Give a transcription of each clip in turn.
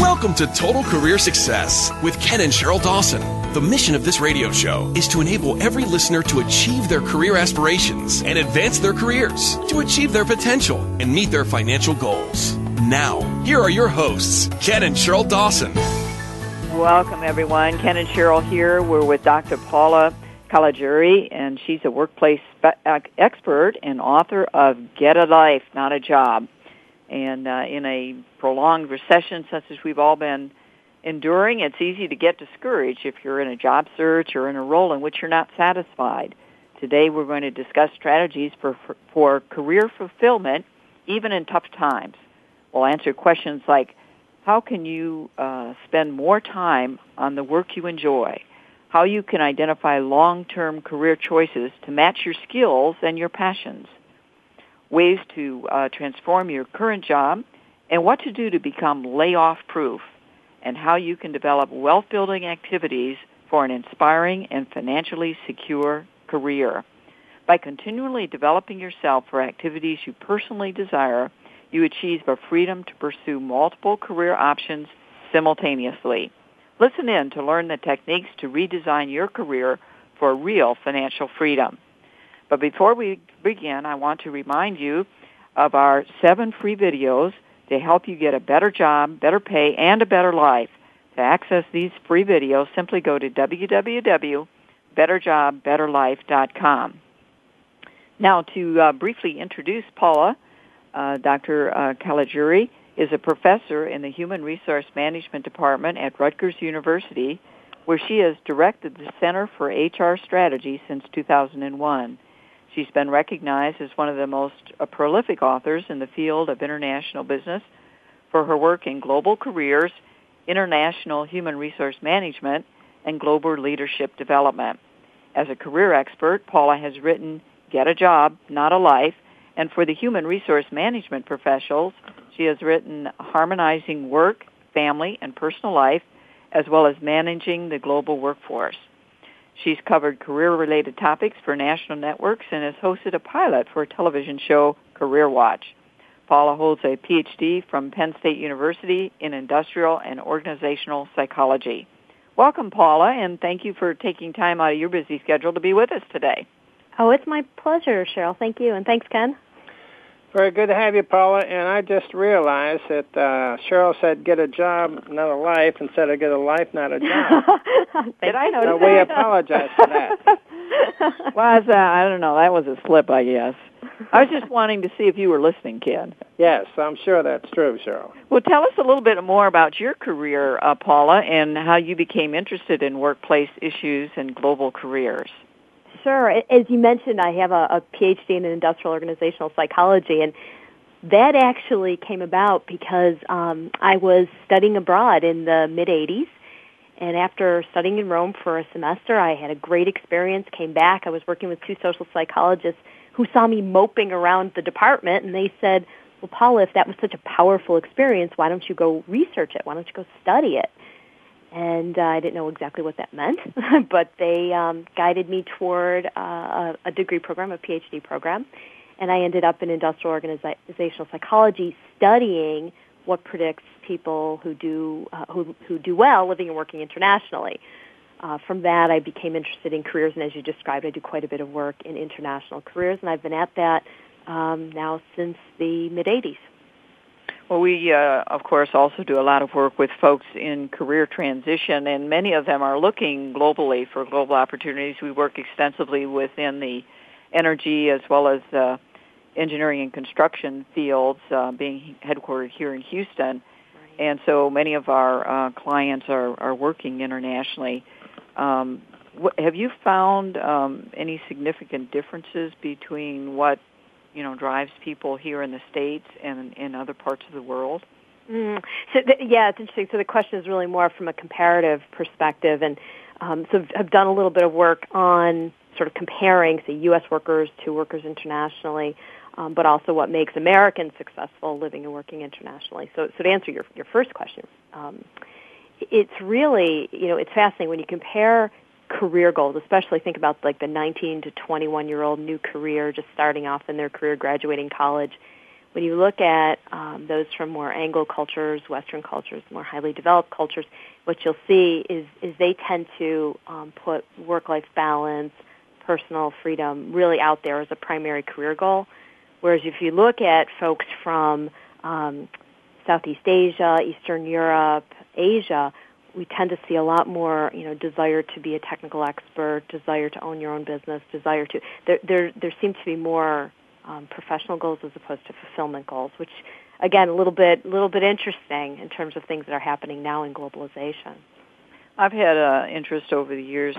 Welcome to Total Career Success with Ken and Cheryl Dawson. The mission of this radio show is to enable every listener to achieve their career aspirations and advance their careers, to achieve their potential and meet their financial goals. Now, here are your hosts, Ken and Cheryl Dawson. Welcome, everyone. Ken and Cheryl here. We're with Dr. Paula Caligiuri, and she's a workplace expert and author of Get a Life, Not a Job. And in a prolonged recession, such as we've all been enduring, it's easy to get discouraged if you're in a job search or in a role in which you're not satisfied. Today, we're going to discuss strategies for career fulfillment, even in tough times. We'll answer questions like, how can you spend more time on the work you enjoy? How you can identify long-term career choices to match your skills and your passions? Ways to transform your current job, and what to do to become layoff-proof, and how you can develop wealth-building activities for an inspiring and financially secure career. By continually developing yourself for activities you personally desire, you achieve the freedom to pursue multiple career options simultaneously. Listen in to learn the techniques to redesign your career for real financial freedom. But before we begin, I want to remind you of our 7 free videos to help you get a better job, better pay, and a better life. To access these free videos, simply go to www.betterjobbetterlife.com. Now, to briefly introduce Paula, Dr. Caligiuri is a professor in the Human Resource Management Department at Rutgers University, where she has directed the Center for HR Strategy since 2001. She's been recognized as one of the most prolific authors in the field of international business for her work in global careers, international human resource management, and global leadership development. As a career expert, Paula has written Get a Job, Not a Life, and for the human resource management professionals, she has written Harmonizing Work, Family, and Personal Life, as well as Managing the Global Workforce. She's covered career-related topics for national networks and has hosted a pilot for a television show, Career Watch. Paula holds a Ph.D. from Penn State University in Industrial and Organizational Psychology. Welcome, Paula, and thank you for taking time out of your busy schedule to be with us today. Oh, it's my pleasure, Cheryl. Thank you, and thanks, Ken. Very good to have you, Paula, and I just realized that Cheryl said get a job, not a life, instead of get a life, not a job. Did I notice that? So we apologize for that. Why is that? I don't know. That was a slip, I guess. I was just wanting to see if you were listening, Ken. Yes, I'm sure that's true, Cheryl. Well, tell us a little bit more about your career, Paula, and how you became interested in workplace issues and global careers. Sure. As you mentioned, I have a Ph.D. in industrial organizational psychology, and that actually came about because I was studying abroad in the mid-'80s, and after studying in Rome for a semester, I had a great experience, came back. I was working with 2 social psychologists who saw me moping around the department, and they said, well, Paula, if that was such a powerful experience, why don't you go research it? Why don't you go study it? And I didn't know exactly what that meant, but they guided me toward a degree program, a Ph.D. program, and I ended up in industrial organizational psychology studying what predicts people who do well living and working internationally. From that, I became interested in careers, and as you described, I do quite a bit of work in international careers, and I've been at that now since the mid-'80s. Well, we, of course, also do a lot of work with folks in career transition, and many of them are looking globally for global opportunities. We work extensively within the energy as well as engineering and construction fields, being headquartered here in Houston. Right. And so many of our clients are working internationally. Have you found any significant differences between what, you know, drives people here in the States and in other parts of the world? So it's interesting. So the question is really more from a comparative perspective, and so I've done a little bit of work on sort of comparing, say, U.S. workers to workers internationally, but also what makes Americans successful living and working internationally. So to answer your first question, it's really, you know, it's fascinating when you compare career goals, especially think about like the 19 to 21-year-old new career just starting off in their career, graduating college. When you look at those from more Anglo cultures, Western cultures, more highly developed cultures, what you'll see is they tend to put work-life balance, personal freedom really out there as a primary career goal. Whereas if you look at folks from Southeast Asia, Eastern Europe, Asia, we tend to see a lot more, you know, desire to be a technical expert, desire to own your own business, desire to there seem to be more professional goals as opposed to fulfillment goals, which again a little bit interesting in terms of things that are happening now in globalization. I've had an interest over the years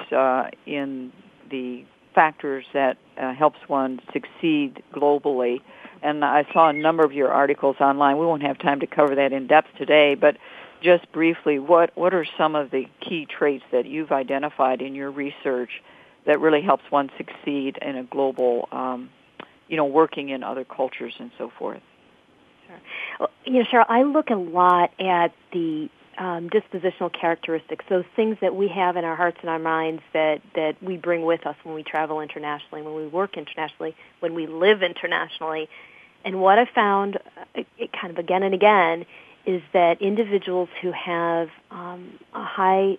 in the factors that helps one succeed globally, and I saw a number of your articles online. We won't have time to cover that in depth today, but just briefly, what are some of the key traits that you've identified in your research that really helps one succeed in a global, working in other cultures and so forth? Sure. Well, Cheryl, I look a lot at the dispositional characteristics, those things that we have in our hearts and our minds that we bring with us when we travel internationally, when we work internationally, when we live internationally. And what I found, kind of again and again, is that individuals who have a high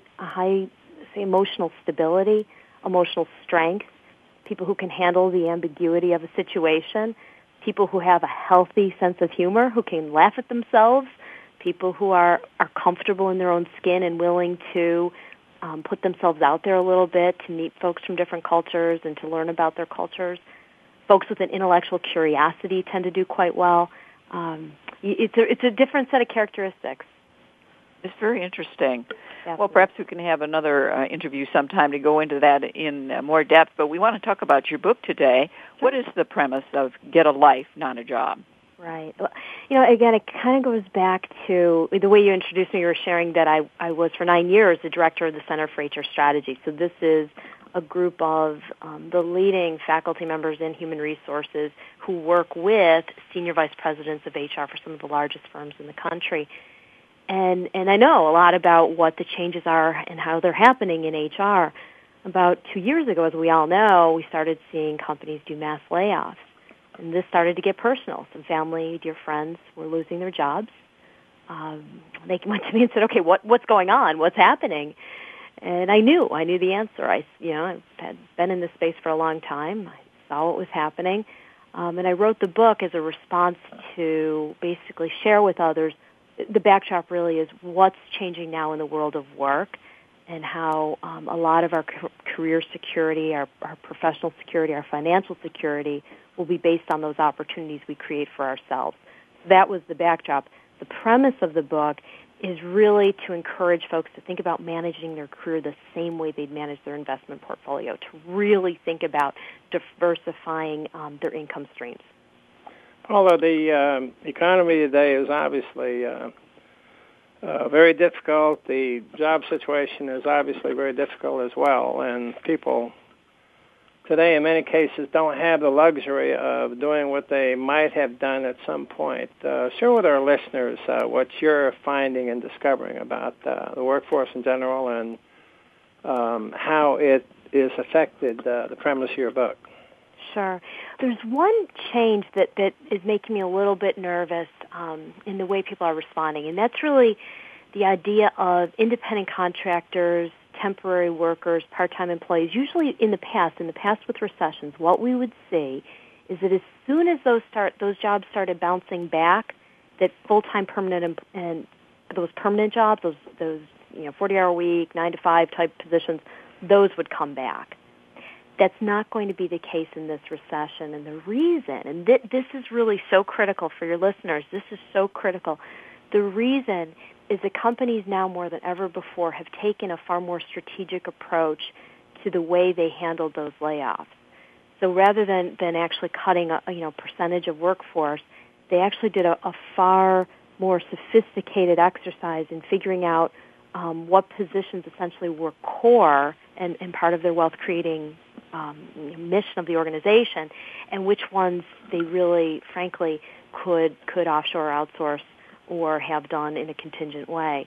emotional stability, emotional strength, people who can handle the ambiguity of a situation, people who have a healthy sense of humor, who can laugh at themselves, people who are comfortable in their own skin and willing to put themselves out there a little bit, to meet folks from different cultures and to learn about their cultures. Folks with an intellectual curiosity tend to do quite well. It's a different set of characteristics. It's very interesting. Definitely. Well, perhaps we can have another interview sometime to go into that in more depth, but we want to talk about your book today. Sure. What is the premise of Get a Life, Not a Job? Right. Well, again, it kind of goes back to the way you introduced me. You were sharing that I was for 9 years the director of the Center for HR Strategy. So this is a group of the leading faculty members in human resources who work with senior vice presidents of HR for some of the largest firms in the country. And I know a lot about what the changes are and how they're happening in HR. About 2 years ago, as we all know, we started seeing companies do mass layoffs. And this started to get personal. Some family, dear friends were losing their jobs. They went to me and said, okay, what's going on? What's happening? And I knew the answer. I had been in this space for a long time. I saw what was happening. And I wrote the book as a response to basically share with others. The backdrop really is what's changing now in the world of work and how a lot of our career security, our professional security, our financial security will be based on those opportunities we create for ourselves. That was the backdrop. The premise of the book is really to encourage folks to think about managing their career the same way they'd manage their investment portfolio, to really think about diversifying their income streams. Although the economy today is obviously very difficult, the job situation is obviously very difficult as well, and people today in many cases don't have the luxury of doing what they might have done at some point. Share with our listeners what you're finding and discovering about the workforce in general and how it is affected the premise of your book. Sure. There's one change that is making me a little bit nervous in the way people are responding, and that's really the idea of independent contractors, temporary workers, part-time employees. Usually in the past with recessions, what we would see is that as soon as those jobs started bouncing back, that full-time permanent and those permanent jobs, those 40-hour week, 9-to-5 type positions, those would come back. That's not going to be the case in this recession, and the reason, and this is really so critical for your listeners, this is so critical. The reason is that companies now more than ever before have taken a far more strategic approach to the way they handled those layoffs. So rather than actually cutting a percentage of workforce, they actually did a far more sophisticated exercise in figuring out what positions essentially were core and part of their wealth-creating mission of the organization, and which ones they really, frankly, could offshore, outsource, or have done in a contingent way.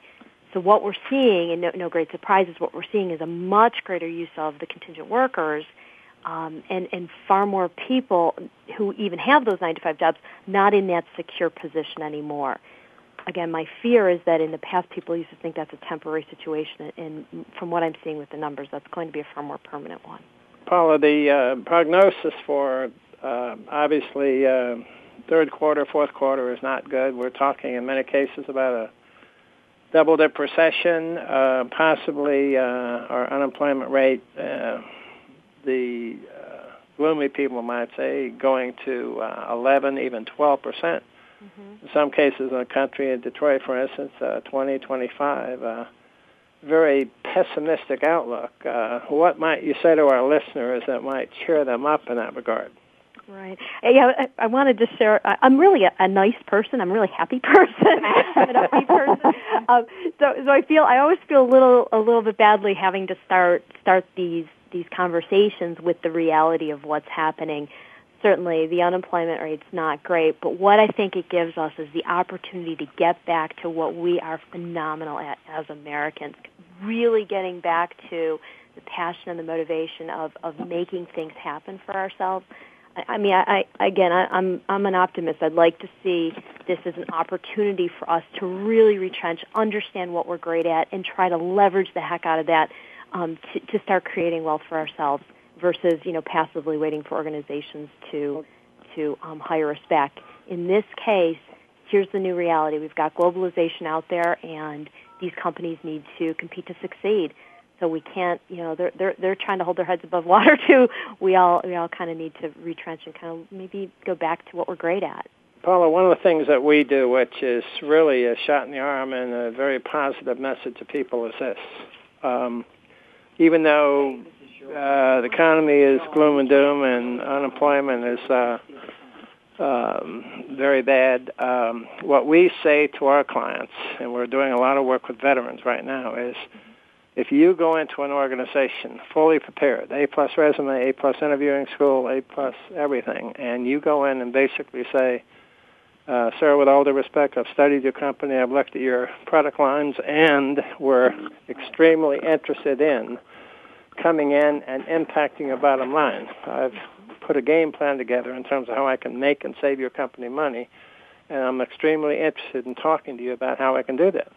So what we're seeing, and no great surprise, is what we're seeing is a much greater use of the contingent workers, and far more people who even have those 9-to-5 jobs not in that secure position anymore. Again, my fear is that in the past people used to think that's a temporary situation, and from what I'm seeing with the numbers, that's going to be a far more permanent one. Paula, the prognosis for obviously third quarter, fourth quarter is not good. We're talking in many cases about a double-dip recession, possibly our unemployment rate, the gloomy people might say, going to 11, even 12%. Mm-hmm. In some cases in the country, in Detroit, for instance, 20, 25, very pessimistic outlook. What might you say to our listeners that might cheer them up in that regard? Right. Yeah, I wanted to share. I'm really a nice person. I'm a really happy person. I'm an upbeat person. So I always feel a little bit badly having to start these conversations with the reality of what's happening. Certainly, the unemployment rate's not great, but what I think it gives us is the opportunity to get back to what we are phenomenal at as Americans, really getting back to the passion and the motivation of making things happen for ourselves. I mean, I'm an optimist. I'd like to see this as an opportunity for us to really retrench, understand what we're great at, and try to leverage the heck out of that to start creating wealth for ourselves versus, passively waiting for organizations to hire us back. In this case, here's the new reality. We've got globalization out there, and these companies need to compete to succeed. So we can't, they're trying to hold their heads above water too. We all kind of need to retrench and kind of maybe go back to what we're great at. Paula, one of the things that we do, which is really a shot in the arm and a very positive message to people, is this: even though the economy is gloom and doom and unemployment is very bad, what we say to our clients, and we're doing a lot of work with veterans right now, is if you go into an organization fully prepared, A-plus resume, A-plus interviewing school, A-plus everything, and you go in and basically say, sir, with all due respect, I've studied your company, I've looked at your product lines, and we're extremely interested in coming in and impacting your bottom line. I've put a game plan together in terms of how I can make and save your company money, and I'm extremely interested in talking to you about how I can do that.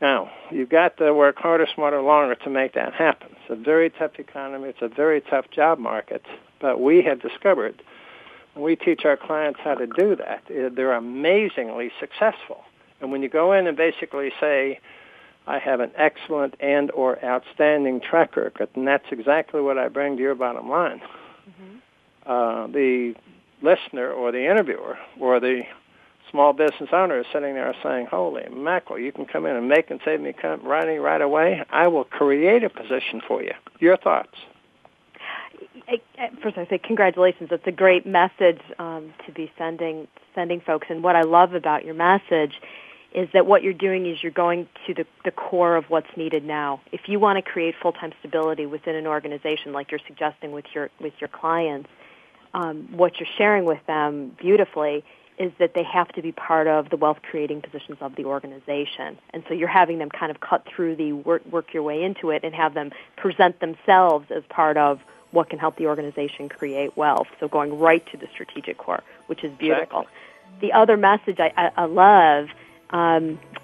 Now, you've got to work harder, smarter, longer to make that happen. It's a very tough economy. It's a very tough job market. But we have discovered, when we teach our clients how to do that, they're amazingly successful. And when you go in and basically say, I have an excellent and or outstanding track record, and that's exactly what I bring to your bottom line, the listener or the interviewer or the small business owner is sitting there saying, holy mackerel, you can come in and make and save me money right away. I will create a position for you. Your thoughts? First, I say congratulations. That's a great message to be sending folks. And what I love about your message is that what you're doing is you're going to the core of what's needed now. If you want to create full-time stability within an organization like you're suggesting with your clients, what you're sharing with them beautifully is that they have to be part of the wealth-creating positions of the organization. And so you're having them kind of cut through the work your way into it and have them present themselves as part of what can help the organization create wealth. So going right to the strategic core, which is beautiful. Exactly. The other message I love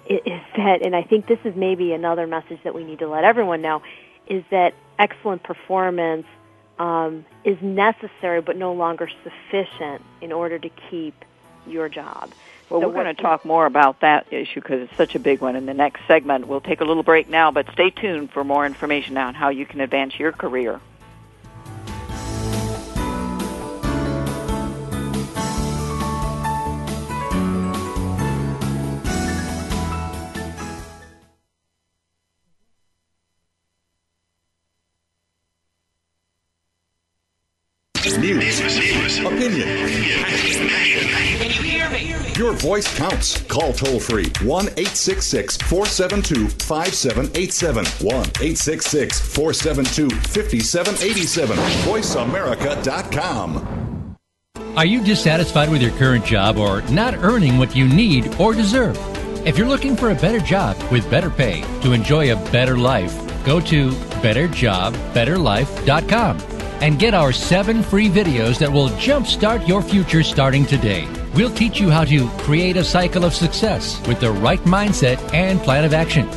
is that, and I think this is maybe another message that we need to let everyone know, is that excellent performance is necessary but no longer sufficient in order to keep your job. Well, we're going to talk more about that issue because it's such a big one in the next segment. We'll take a little break now, but stay tuned for more information on how you can advance your career. News. Opinion. Can you hear me? Your voice counts. Call toll-free 1-866-472-5787. 1-866-472-5787. VoiceAmerica.com. Are you dissatisfied with your current job or not earning what you need or deserve? If you're looking for a better job with better pay to enjoy a better life, go to betterjobbetterlife.com and get our 7 free videos that will jumpstart your future starting today. We'll teach you how to create a cycle of success with the right mindset and plan of action.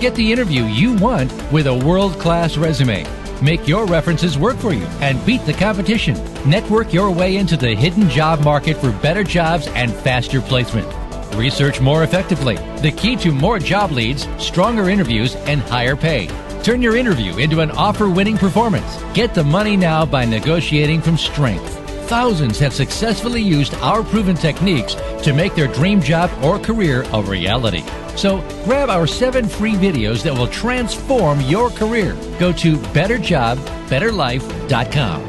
Get the interview you want with a world-class resume. Make your references work for you and beat the competition. Network your way into the hidden job market for better jobs and faster placement. Research more effectively. The key to more job leads, stronger interviews, and higher pay. Turn your interview into an offer-winning performance. Get the money now by negotiating from strength. Thousands have successfully used our proven techniques to make their dream job or career a reality. So grab our 7 free videos that will transform your career. Go to betterjobbetterlife.com.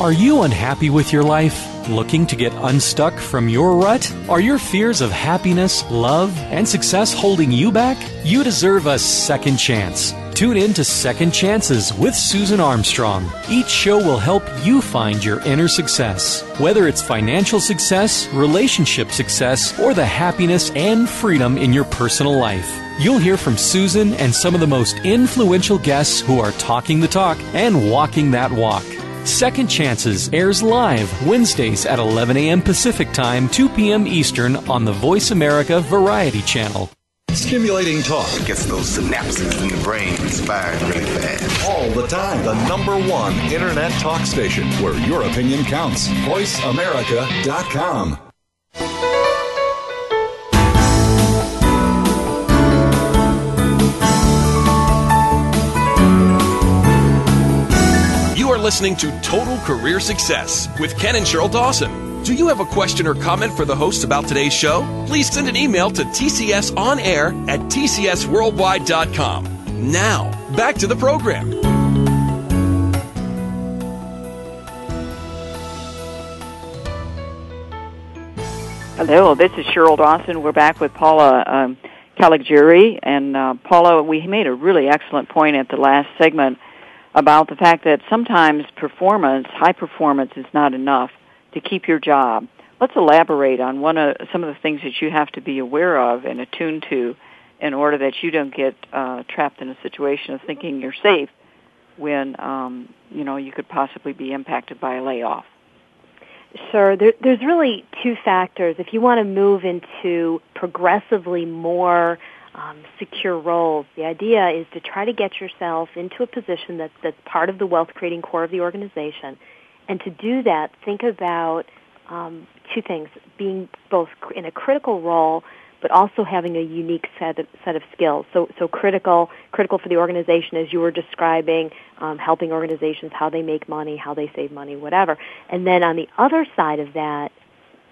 Are you unhappy with your life? Looking to get unstuck from your rut? Are your fears of happiness, love, and success holding you back? You deserve a second chance. Tune in to Second Chances with Susan Armstrong. Each show will help you find your inner success. Whether it's financial success, relationship success, or the happiness and freedom in your personal life, you'll hear from Susan and some of the most influential guests who are talking the talk and walking that walk. Second Chances airs live Wednesdays at 11 a.m. Pacific Time, 2 p.m. Eastern on the Voice America Variety Channel. Stimulating talk gets those synapses in the brain inspired really fast. All the time. The #1 internet talk station where your opinion counts. VoiceAmerica.com. You are listening to Total Career Success with Ken and Cheryl Dawson. Do you have a question or comment for the hosts about today's show? Please send an email to tcsonair@tcsworldwide.com. Now, back to the program. Hello, this is Cheryl Dawson. We're back with Paula Caligiuri. And Paula, we made a really excellent point at the last segment about the fact that sometimes performance, high performance, is not enough to keep your job. Let's elaborate on some of the things that you have to be aware of and attuned to in order that you don't get trapped in a situation of thinking you're safe when you could possibly be impacted by a layoff. Sure. There's really 2 factors. If you want to move into progressively more secure roles, the idea is to try to get yourself into a position that's part of the wealth-creating core of the organization. And to do that, think about 2 things, being both in a critical role but also having a unique set of skills. So critical for the organization, as you were describing, helping organizations how they make money, how they save money, whatever. And then on the other side of that,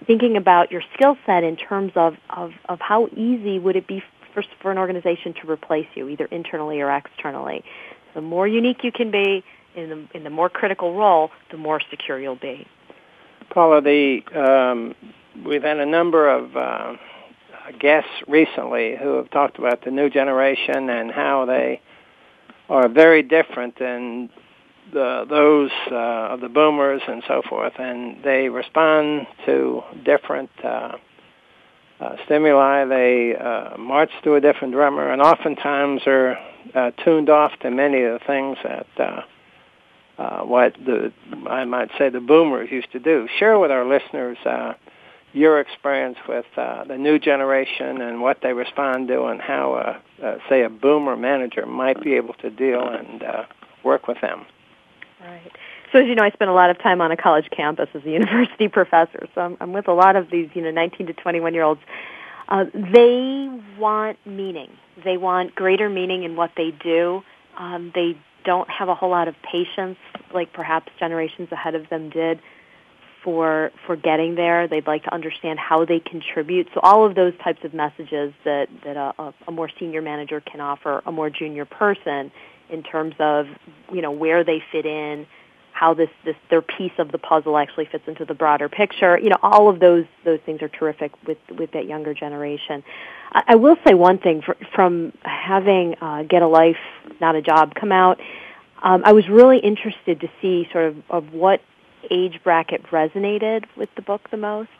thinking about your skill set in terms of how easy would it be for an organization to replace you, either internally or externally. The more unique you can be, in the more critical role, the more secure you'll be. Paula, we've had a number of guests recently who have talked about the new generation and how they are very different than those of the boomers and so forth, and they respond to different stimuli. They march to a different drummer and oftentimes are tuned off to many of the things that the boomers used to do. Share with our listeners your experience with the new generation and what they respond to and how, say, a boomer manager might be able to deal and work with them. Right. So as you know, I spent a lot of time on a college campus as a university professor, so I'm with a lot of these, 19 to 21-year-olds. They want meaning. They want greater meaning in what they do. They don't have a whole lot of patience, like perhaps generations ahead of them did, for getting there. They'd like to understand how they contribute. So all of those types of messages that a more senior manager can offer a more junior person in terms of, where they fit in, how this their piece of the puzzle actually fits into the broader picture. All of those things are terrific with that younger generation. I will say one thing from having Get a Life, Not a Job come out. I was really interested to see sort of what age bracket resonated with the book the most.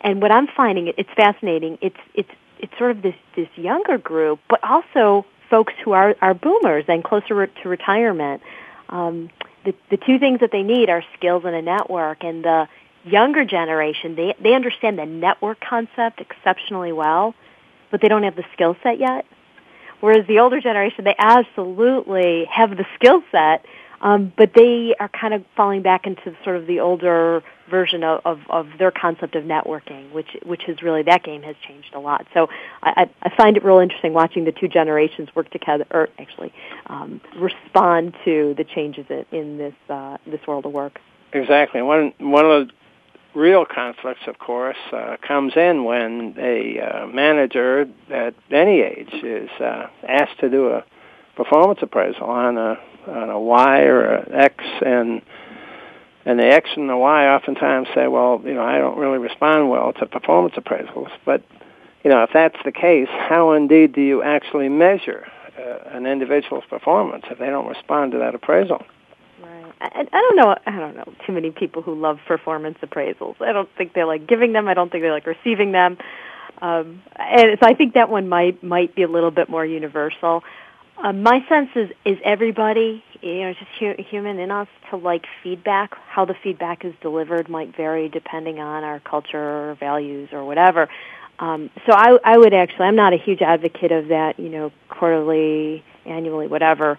And what I'm finding, it's fascinating. It's sort of this younger group, but also folks who are boomers and closer to retirement. The two things that they need are skills and a network. And the younger generation, they understand the network concept exceptionally well, but they don't have the skill set yet. Whereas the older generation, they absolutely have the skill set, but they are kind of falling back into sort of the older version of their concept of networking, which is really, that game has changed a lot. So I find it real interesting watching the two generations work together, or actually respond to the changes in this world of work. Exactly. One of the real conflicts, of course, comes in when a manager at any age is asked to do a performance appraisal on a Y or an X, and the X and the Y oftentimes say, well, I don't really respond well to performance appraisals. But, if that's the case, how indeed do you actually measure an individual's performance if they don't respond to that appraisal? Right. I don't know too many people who love performance appraisals. I don't think they like giving them. I don't think they like receiving them. And so I think that one might be a little bit more universal. My sense is everybody, it's just human in us to like feedback. How the feedback is delivered might vary depending on our culture or values or whatever. So I would actually, I'm not a huge advocate of that, quarterly, annually, whatever,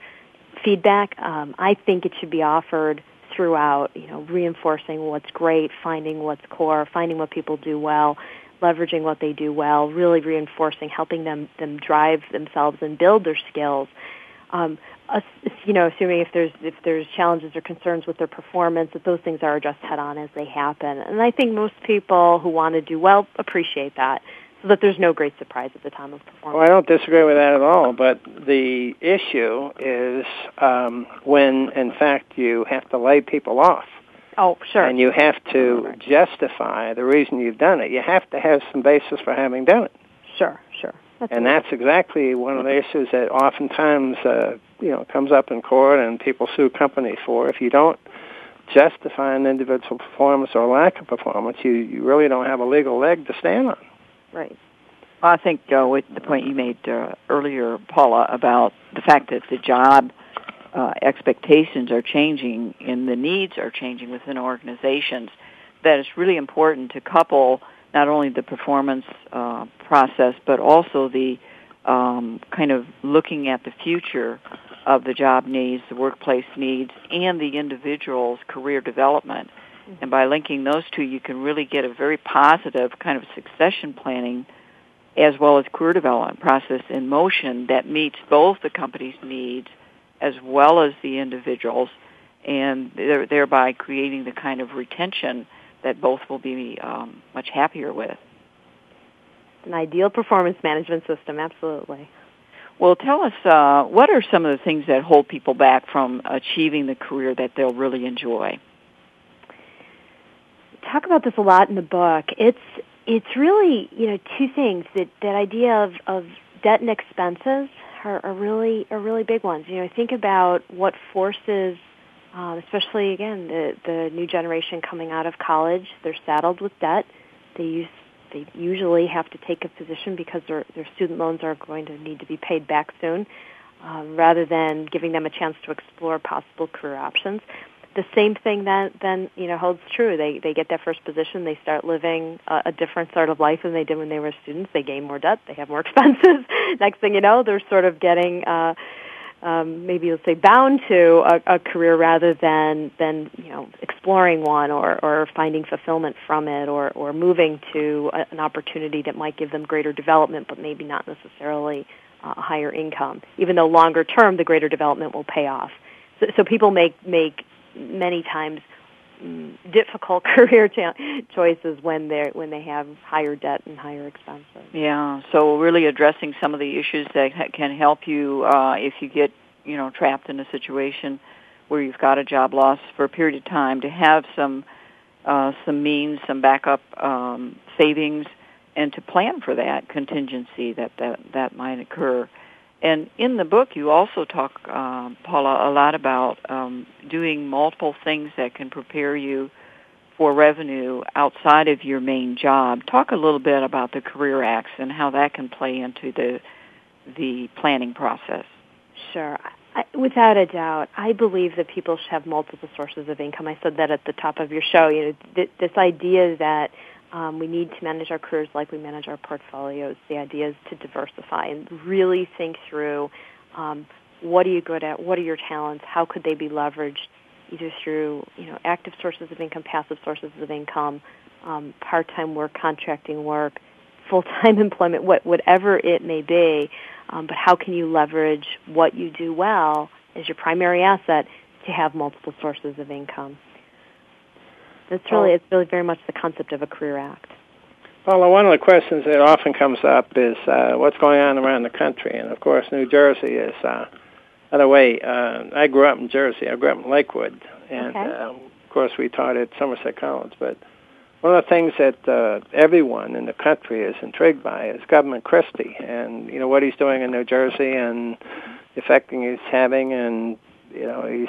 feedback. I think it should be offered throughout, reinforcing what's great, finding what's core, finding what people do well, leveraging what they do well, really reinforcing, helping them drive themselves and build their skills. Assuming if there's challenges or concerns with their performance, that those things are addressed head on as they happen. And I think most people who want to do well appreciate that, so that there's no great surprise at the time of performance. Well, I don't disagree with that at all, but the issue is when, in fact, you have to lay people off. Oh, sure. And you have to justify the reason you've done it. You have to have some basis for having done it. Sure. That's exactly one of the issues that oftentimes, comes up in court and people sue companies for. If you don't justify an individual performance or lack of performance, you really don't have a legal leg to stand on. Right. Well, I think with the point you made earlier, Paula, about the fact that the job expectations are changing and the needs are changing within organizations, that it's really important to couple not only the performance process but also the kind of looking at the future of the job needs, the workplace needs, and the individual's career development. Mm-hmm. And by linking those two, you can really get a very positive kind of succession planning as well as career development process in motion that meets both the company's needs as well as the individuals, and thereby creating the kind of retention that both will be much happier with. An ideal performance management system, absolutely. Well, tell us, what are some of the things that hold people back from achieving the career that they'll really enjoy? I talk about this a lot in the book. It's really, two things. That idea of debt and expenses are really big ones. Think about what forces, especially again the new generation coming out of college. They're saddled with debt. They usually have to take a position because their student loans are going to need to be paid back soon, rather than giving them a chance to explore possible career options. The same thing then holds true. They get that first position. They start living a different sort of life than they did when they were students. They gain more debt. They have more expenses. Next thing you know, they're sort of getting maybe you'll say bound to a career rather than exploring one or finding fulfillment from it or moving to an opportunity that might give them greater development but maybe not necessarily a higher income, even though longer term the greater development will pay off. So people make many times difficult career choices when they have higher debt and higher expenses. Yeah, so really addressing some of the issues that can help you if you get trapped in a situation where you've got a job loss for a period of time, to have some means, some backup savings, and to plan for that contingency that might occur. And in the book, you also talk, Paula, a lot about doing multiple things that can prepare you for revenue outside of your main job. Talk a little bit about the career acts and how that can play into the planning process. Sure. Without a doubt, I believe that people should have multiple sources of income. I said that at the top of your show. This idea that we need to manage our careers like we manage our portfolios. The idea is to diversify and really think through what are you good at, what are your talents, how could they be leveraged, either through active sources of income, passive sources of income, part-time work, contracting work, full-time employment, whatever it may be. But how can you leverage what you do well as your primary asset to have multiple sources of income? It's really very much the concept of a career act. Paula, one of the questions that often comes up is what's going on around the country, and of course, New Jersey is. By the way, I grew up in Jersey. I grew up in Lakewood, and of course, we taught at Somerset College. But one of the things that everyone in the country is intrigued by is Governor Christie, and what he's doing in New Jersey, and the effect he's having, and he's.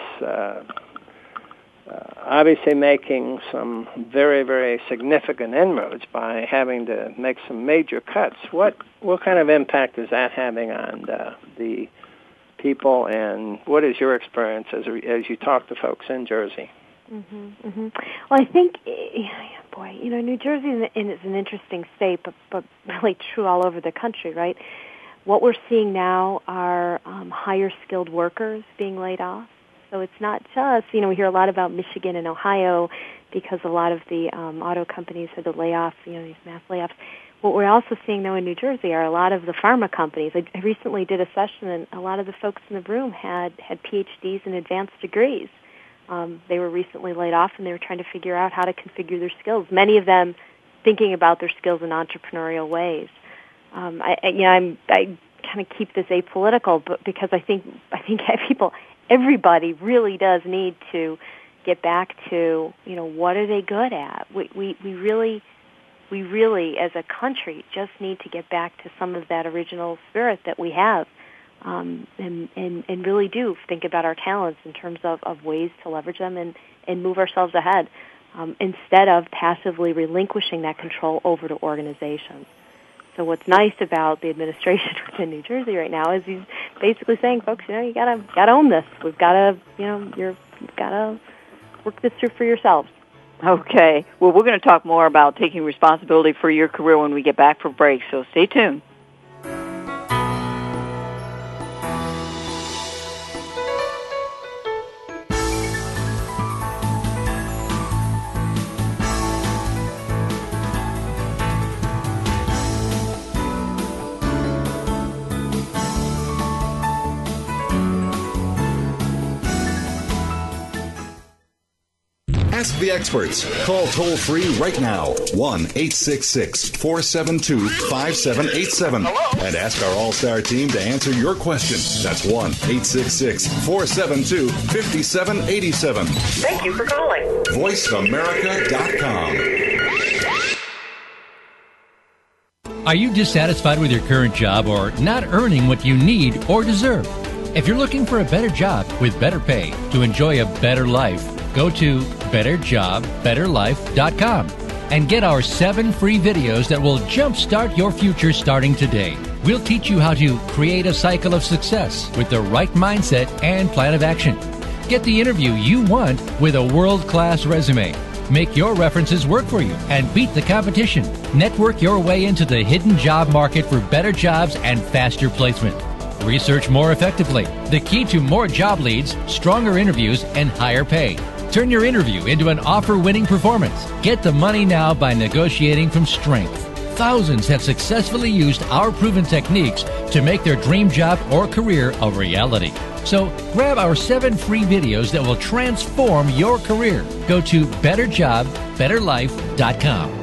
Obviously making some very, very significant inroads by having to make some major cuts. What kind of impact is that having on the people, and what is your experience as you talk to folks in Jersey? Mm-hmm, mm-hmm. Well, I think, New Jersey is an interesting state, but really true all over the country, right? What we're seeing now are higher skilled workers being laid off. So it's not just, we hear a lot about Michigan and Ohio because a lot of the auto companies had to lay off, these mass layoffs. What we're also seeing, though, in New Jersey are a lot of the pharma companies. I recently did a session, and a lot of the folks in the room had PhDs and advanced degrees. They were recently laid off, and they were trying to figure out how to configure their skills, many of them thinking about their skills in entrepreneurial ways. I kind of keep this apolitical, but because I think people... Everybody really does need to get back to, what are they good at? We really, as a country, just need to get back to some of that original spirit that we have and really do think about our talents in terms of ways to leverage them and move ourselves ahead instead of passively relinquishing that control over to organizations. So what's nice about the administration within New Jersey right now is he's basically saying, folks, you gotta own this. We've gotta, you've gotta work this through for yourselves. Okay. Well, we're going to talk more about taking responsibility for your career when we get back from break. So stay tuned. Ask the experts. Call toll-free right now, 1-866-472-5787. Hello? And ask our All-Star team to answer your question. That's 1-866-472-5787. Thank you for calling. VoiceAmerica.com. Are you dissatisfied with your current job or not earning what you need or deserve? If you're looking for a better job with better pay to enjoy a better life, go to betterjobbetterlife.com and get our 7 free videos that will jumpstart your future starting today. We'll teach you how to create a cycle of success with the right mindset and plan of action. Get the interview you want with a world-class resume. Make your references work for you and beat the competition. Network your way into the hidden job market for better jobs and faster placement. research more effectively. The key to more job leads, stronger interviews, and higher pay. Turn your interview into an offer-winning performance. Get the money now by negotiating from strength. Thousands have successfully used our proven techniques to make their dream job or career a reality. So grab our 7 free videos that will transform your career. Go to betterjobbetterlife.com.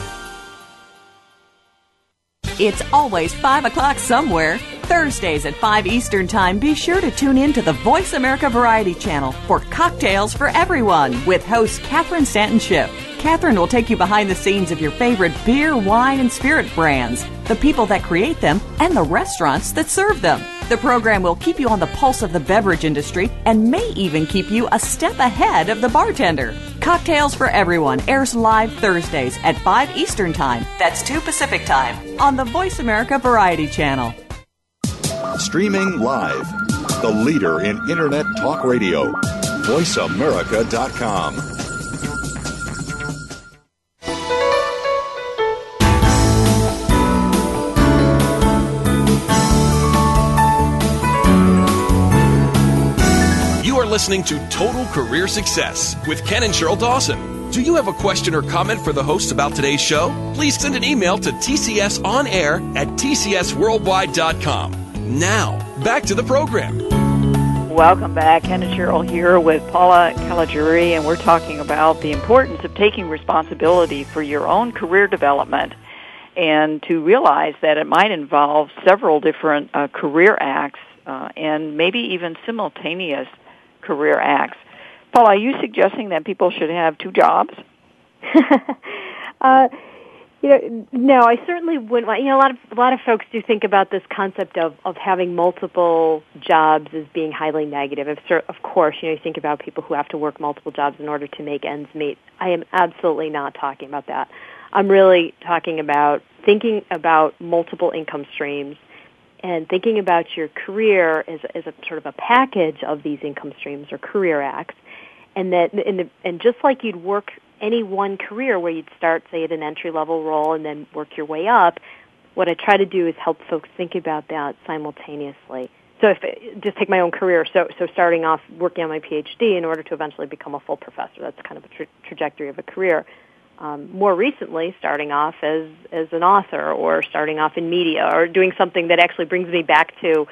It's always 5 o'clock somewhere. Thursdays at 5 Eastern Time, be sure to tune in to the Voice America Variety Channel for Cocktails for Everyone with host Katherine Stanton Shipp. Katherine will take you behind the scenes of your favorite beer, wine, and spirit brands, the people that create them, and the restaurants that serve them. The program will keep you on the pulse of the beverage industry and may even keep you a step ahead of the bartender. Cocktails for Everyone airs live Thursdays at 5 Eastern Time, that's 2 Pacific Time, on the Voice America Variety Channel. Streaming live, the leader in Internet Talk Radio, VoiceAmerica.com. Listening to Total Career Success with Ken and Cheryl Dawson. Do you have a question or comment for the hosts about today's show? Please send an email to tcsonair@tcsworldwide.com. Now, back to the program. Welcome back. Ken and Cheryl here with Paula Caligiuri, and we're talking about the importance of taking responsibility for your own career development and to realize that it might involve several different career acts and maybe even simultaneous career acts. Paul, are you suggesting that people should have 2 jobs? No, I certainly wouldn't. You know, a lot of folks do think about this concept of having multiple jobs as being highly negative. Of course, you know, you think about people who have to work multiple jobs in order to make ends meet. I am absolutely not talking about that. I'm really talking about thinking about multiple income streams and thinking about your career as a sort of a package of these income streams or career acts, and just like you'd work any one career where you'd start, say, at an entry-level role and then work your way up, what I try to do is help folks think about that simultaneously. So just take my own career, so starting off working on my PhD in order to eventually become a full professor, that's kind of a trajectory of a career. More recently, starting off as an author or starting off in media or doing something that actually brings me back to,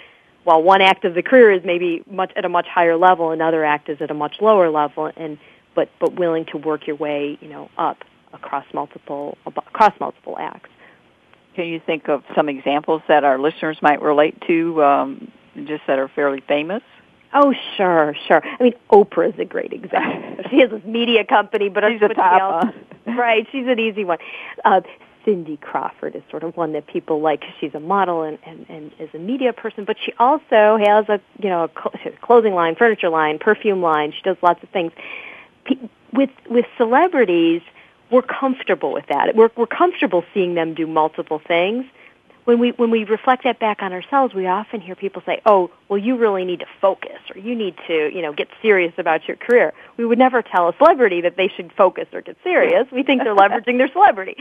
while one act of the career is maybe at a much higher level, another act is at a much lower level, but willing to work your way, you know, up across multiple acts. Can you think of some examples that our listeners might relate to, just that are fairly famous? Oh, sure. I mean, Oprah's a great example. She has this media company, but she's a top. Right, she's an easy one. Cindy Crawford is sort of one that people like. She's a model and is a media person, but she also has a clothing line, furniture line, perfume line. She does lots of things. With celebrities, we're comfortable with that. We're comfortable seeing them do multiple things. When we reflect that back on ourselves, we often hear people say, "Oh, well, you really need to focus, or you need to, you know, get serious about your career." We would never tell a celebrity that they should focus or get serious. We think they're leveraging their celebrity.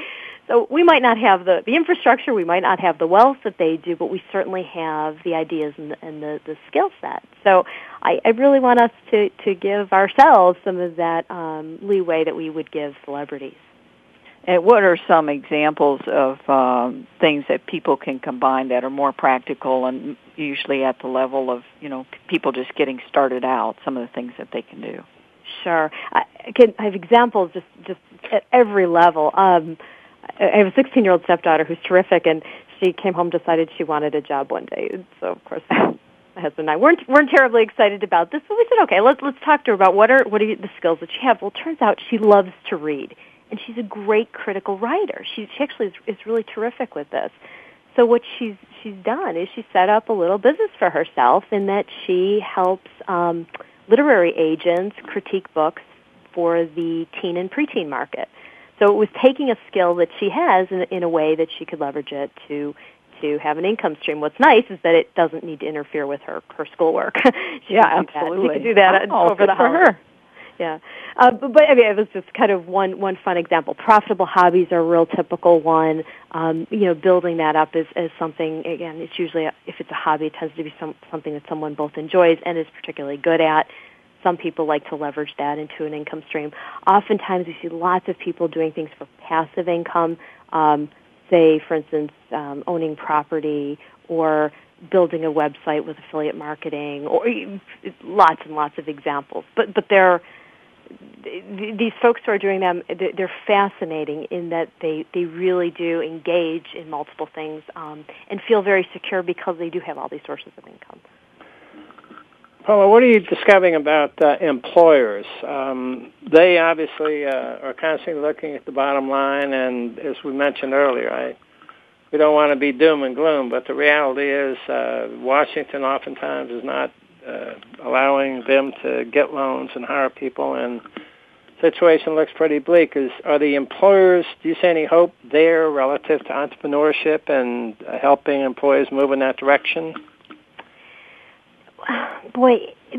So we might not have the infrastructure, we might not have the wealth that they do, but we certainly have the ideas and the skill set. So I really want us to give ourselves some of that leeway that we would give celebrities. And what are some examples of things that people can combine that are more practical and usually at the level of, you know, people just getting started out, some of the things that they can do? Sure. I have examples just at every level. I have a 16-year-old stepdaughter who's terrific, and she came home and decided she wanted a job one day. And so, of course, my husband and I weren't terribly excited about this, but we said, okay, let's talk to her about what are the skills that she has. Well, it turns out she loves to read. And she's a great critical writer. She actually is really terrific with this. So what she's she's done is she set up a little business for herself in that she helps literary agents critique books for the teen and preteen market. So it was taking a skill that she has in a way that she could leverage it to have an income stream. What's nice is that it doesn't need to interfere with her schoolwork. She could do that over the holidays. Yeah. But I mean, it was just kind of one fun example. Profitable hobbies are a real typical one. Building that up is something, again, it's usually, if it's a hobby, it tends to be something that someone both enjoys and is particularly good at. Some people like to leverage that into an income stream. Oftentimes we see lots of people doing things for passive income, say, for instance, owning property or building a website with affiliate marketing, or lots and lots of examples. But they're these folks who are doing them, they're fascinating in that they really do engage in multiple things and feel very secure because they do have all these sources of income. Paula, what are you discovering about employers? They obviously are constantly looking at the bottom line, and as we mentioned earlier, we don't want to be doom and gloom, but the reality is Washington oftentimes is not allowing them to get loans and hire people, and the situation looks pretty bleak. Are the employers, do you see any hope there relative to entrepreneurship and helping employers move in that direction? Boy,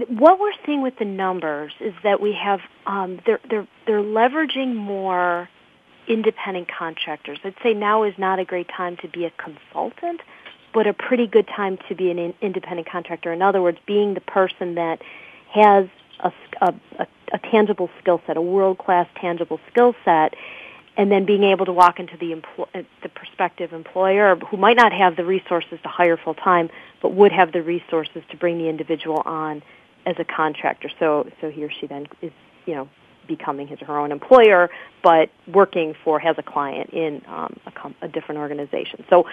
what we're seeing with the numbers is that we have they're leveraging more independent contractors. I'd say now is not a great time to be a consultant, but a pretty good time to be an independent contractor. In other words, being the person that has a tangible skill set, a world-class tangible skill set, and then being able to walk into the prospective employer who might not have the resources to hire full-time, but would have the resources to bring the individual on as a contractor. So he or she then is, becoming his or her own employer, but working as a client in a different organization. So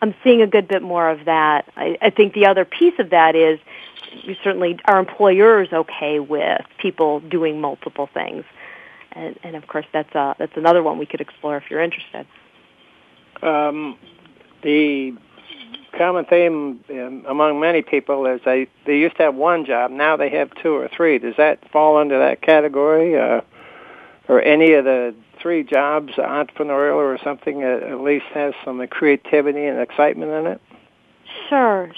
I'm seeing a good bit more of that. I think the other piece of that is certainly are employers okay with people doing multiple things? And of course, that's another one we could explore if you're interested. The common theme among many people is they used to have one job, now they have two or three. Does that fall under that category, or any of the three jobs, entrepreneurial or something that at least has some creativity and excitement in it? Sure.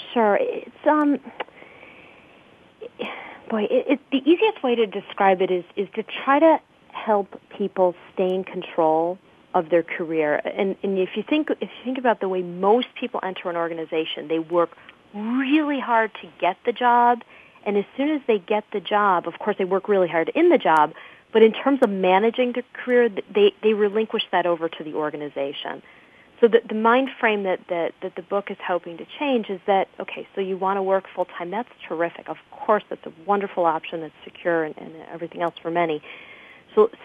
It's the easiest way to describe it is to try to help people stay in control of their career. And if you think about the way most people enter an organization, they work really hard to get the job, and as soon as they get the job, of course they work really hard in the job, but in terms of managing their career, they relinquish that over to the organization. So the mind frame that the book is hoping to change is that, okay, so you want to work full-time, that's terrific. Of course, that's a wonderful option, it's secure and everything else for many.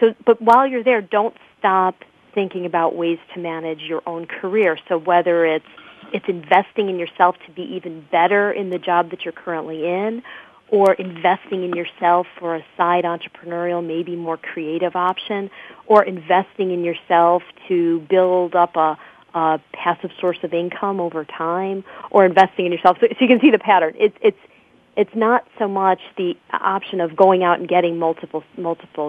But while you're there, don't stop thinking about ways to manage your own career. So whether it's investing in yourself to be even better in the job that you're currently in, or investing in yourself for a side entrepreneurial, maybe more creative option, or investing in yourself to build up a passive source of income over time, or investing in yourself. So you can see the pattern. It's not so much the option of going out and getting multiple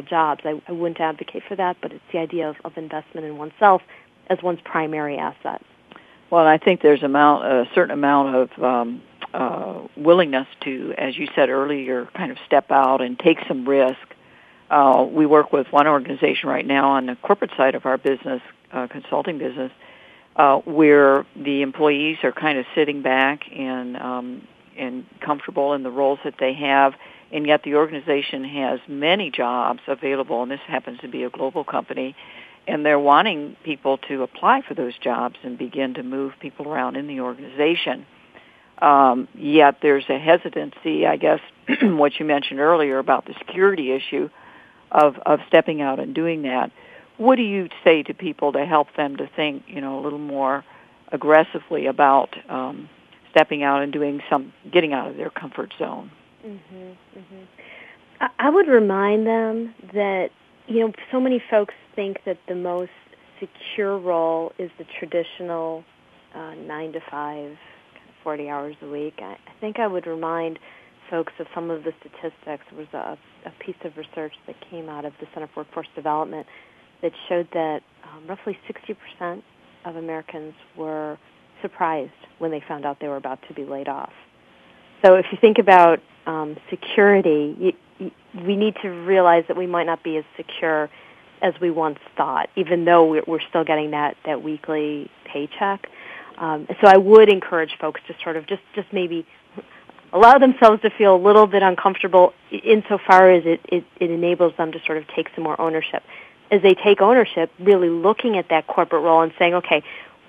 jobs. I wouldn't advocate for that, but it's the idea of investment in oneself as one's primary asset. Well, I think there's a certain amount of willingness to, as you said earlier, kind of step out and take some risk. We work with one organization right now on the corporate side of our business, consulting business, where the employees are kind of sitting back and comfortable in the roles that they have, and yet the organization has many jobs available, and this happens to be a global company, and they're wanting people to apply for those jobs and begin to move people around in the organization. Yet there's a hesitancy, I guess, what you mentioned earlier about the security issue of stepping out and doing that. What do you say to people to help them to think, a little more aggressively about stepping out and doing getting out of their comfort zone? I would remind them that, so many folks think that the most secure role is the traditional 9 to 5, 40 hours a week. I think I would remind folks of some of the statistics. There was a piece of research that came out of the Center for Workforce Development that showed that roughly 60% of Americans were surprised when they found out they were about to be laid off. So if you think about security, we need to realize that we might not be as secure as we once thought, even though we're still getting that weekly paycheck. So I would encourage folks to sort of just maybe allow themselves to feel a little bit uncomfortable insofar as it enables them to sort of take some more ownership. As they take ownership, really looking at that corporate role and saying, okay,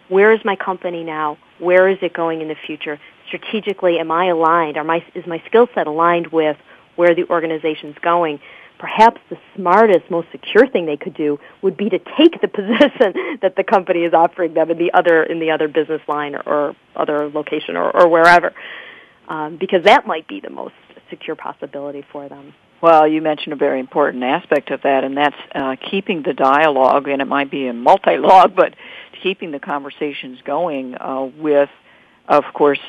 where is my company now? Where is it going in the future? Strategically, am I aligned? Is my skill set aligned with where the organization's going? Perhaps the smartest, most secure thing they could do would be to take the position that the company is offering them in the other business line or other location or wherever, because that might be the most secure possibility for them. Well, you mentioned a very important aspect of that, and that's keeping the dialogue, and it might be a multi-log, but keeping the conversations going with, of course,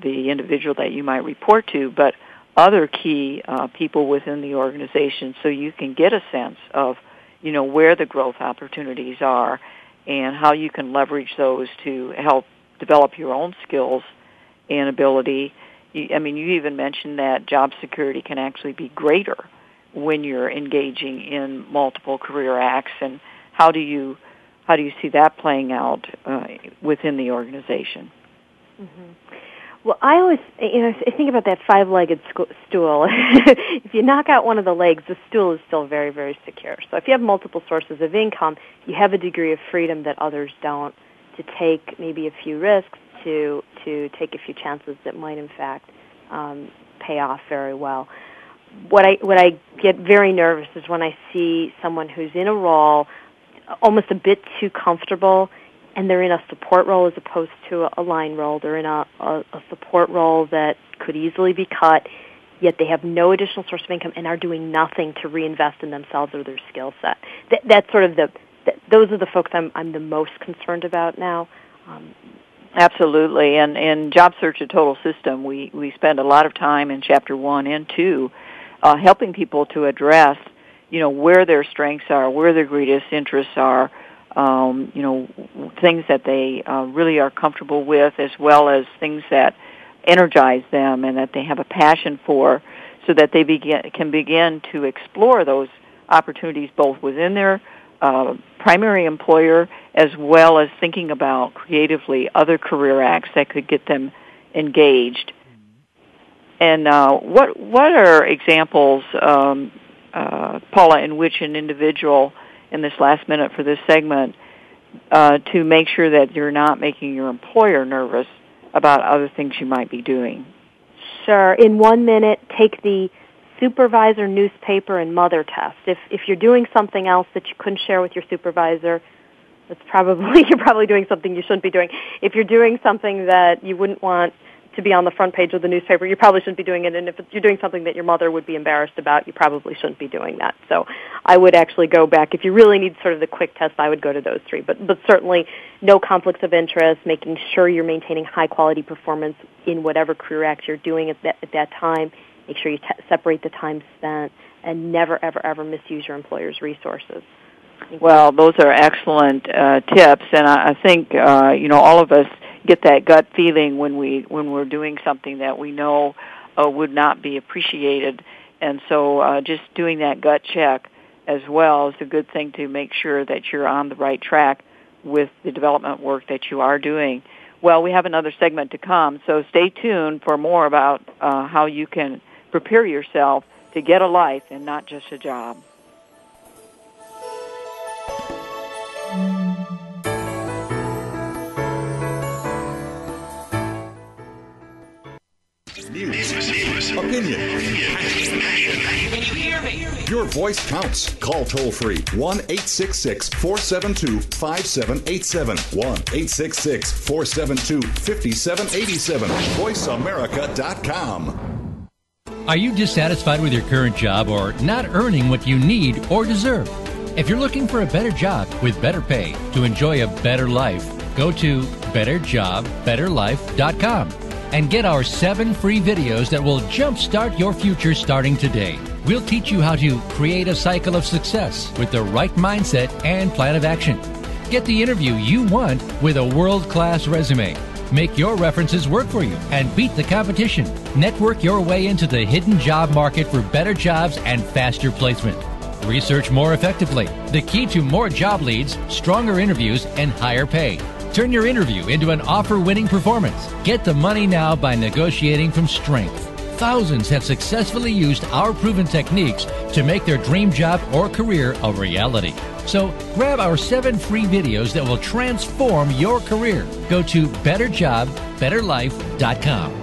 the individual that you might report to, but other key people within the organization, so you can get a sense of, where the growth opportunities are and how you can leverage those to help develop your own skills and ability. You even mentioned that job security can actually be greater when you're engaging in multiple career acts, and how do you see that playing out within the organization? Mm-hmm. Well, I always, I think about that five-legged stool. If you knock out one of the legs, the stool is still very, very secure. So if you have multiple sources of income, you have a degree of freedom that others don't, to take maybe a few risks, to take a few chances that might, in fact, pay off very well. What I get very nervous is when I see someone who's in a role almost a bit too comfortable, and they're in a support role as opposed to a line role. They're in a support role that could easily be cut, yet they have no additional source of income and are doing nothing to reinvest in themselves or their skill set. That's sort of those are the folks I'm the most concerned about now. Absolutely, and in Job Search: A Total System, we spend a lot of time in Chapter 1 and 2 helping people to address, where their strengths are, where their greatest interests are, things that they really are comfortable with, as well as things that energize them and that they have a passion for, so that they can begin to explore those opportunities both within their primary employer as well as thinking about creatively other career acts that could get them engaged. And what are examples, Paula, in which an individual, in this last minute for this segment, to make sure that you're not making your employer nervous about other things you might be doing? Sure. In 1 minute, take the supervisor, newspaper, and mother test. If you're doing something else that you couldn't share with your supervisor, that's probably you're probably doing something you shouldn't be doing. If you're doing something that you wouldn't want to be on the front page of the newspaper, you probably shouldn't be doing it, and if you're doing something that your mother would be embarrassed about, you probably shouldn't be doing that. So I would actually go back. If you really need sort of the quick test, I would go to those three. But certainly no conflicts of interest, making sure you're maintaining high-quality performance in whatever career act you're doing at that time. Make sure you separate the time spent, and never, ever, ever misuse your employer's resources. Well, those are excellent tips, and I think, all of us get that gut feeling when we're doing something that we know would not be appreciated, and so just doing that gut check as well is a good thing to make sure that you're on the right track with the development work that you are doing. Well, we have another segment to come, so stay tuned for more about how you can prepare yourself to get a life and not just a job. News. Opinion. Can you hear me? Your voice counts. Call toll-free 1-866-472-5787. 1-866-472-5787. VoiceAmerica.com. Are you dissatisfied with your current job or not earning what you need or deserve? If you're looking for a better job with better pay to enjoy a better life, go to betterjobbetterlife.com and get our 7 free videos that will jumpstart your future starting today. We'll teach you how to create a cycle of success with the right mindset and plan of action. Get the interview you want with a world-class resume. Make your references work for you and beat the competition. Network your way into the hidden job market for better jobs and faster placement. Research more effectively. The key to more job leads, stronger interviews, and higher pay. Turn your interview into an offer-winning performance. Get the money now by negotiating from strength. Thousands have successfully used our proven techniques to make their dream job or career a reality. So grab our 7 free videos that will transform your career. Go to betterjobbetterlife.com.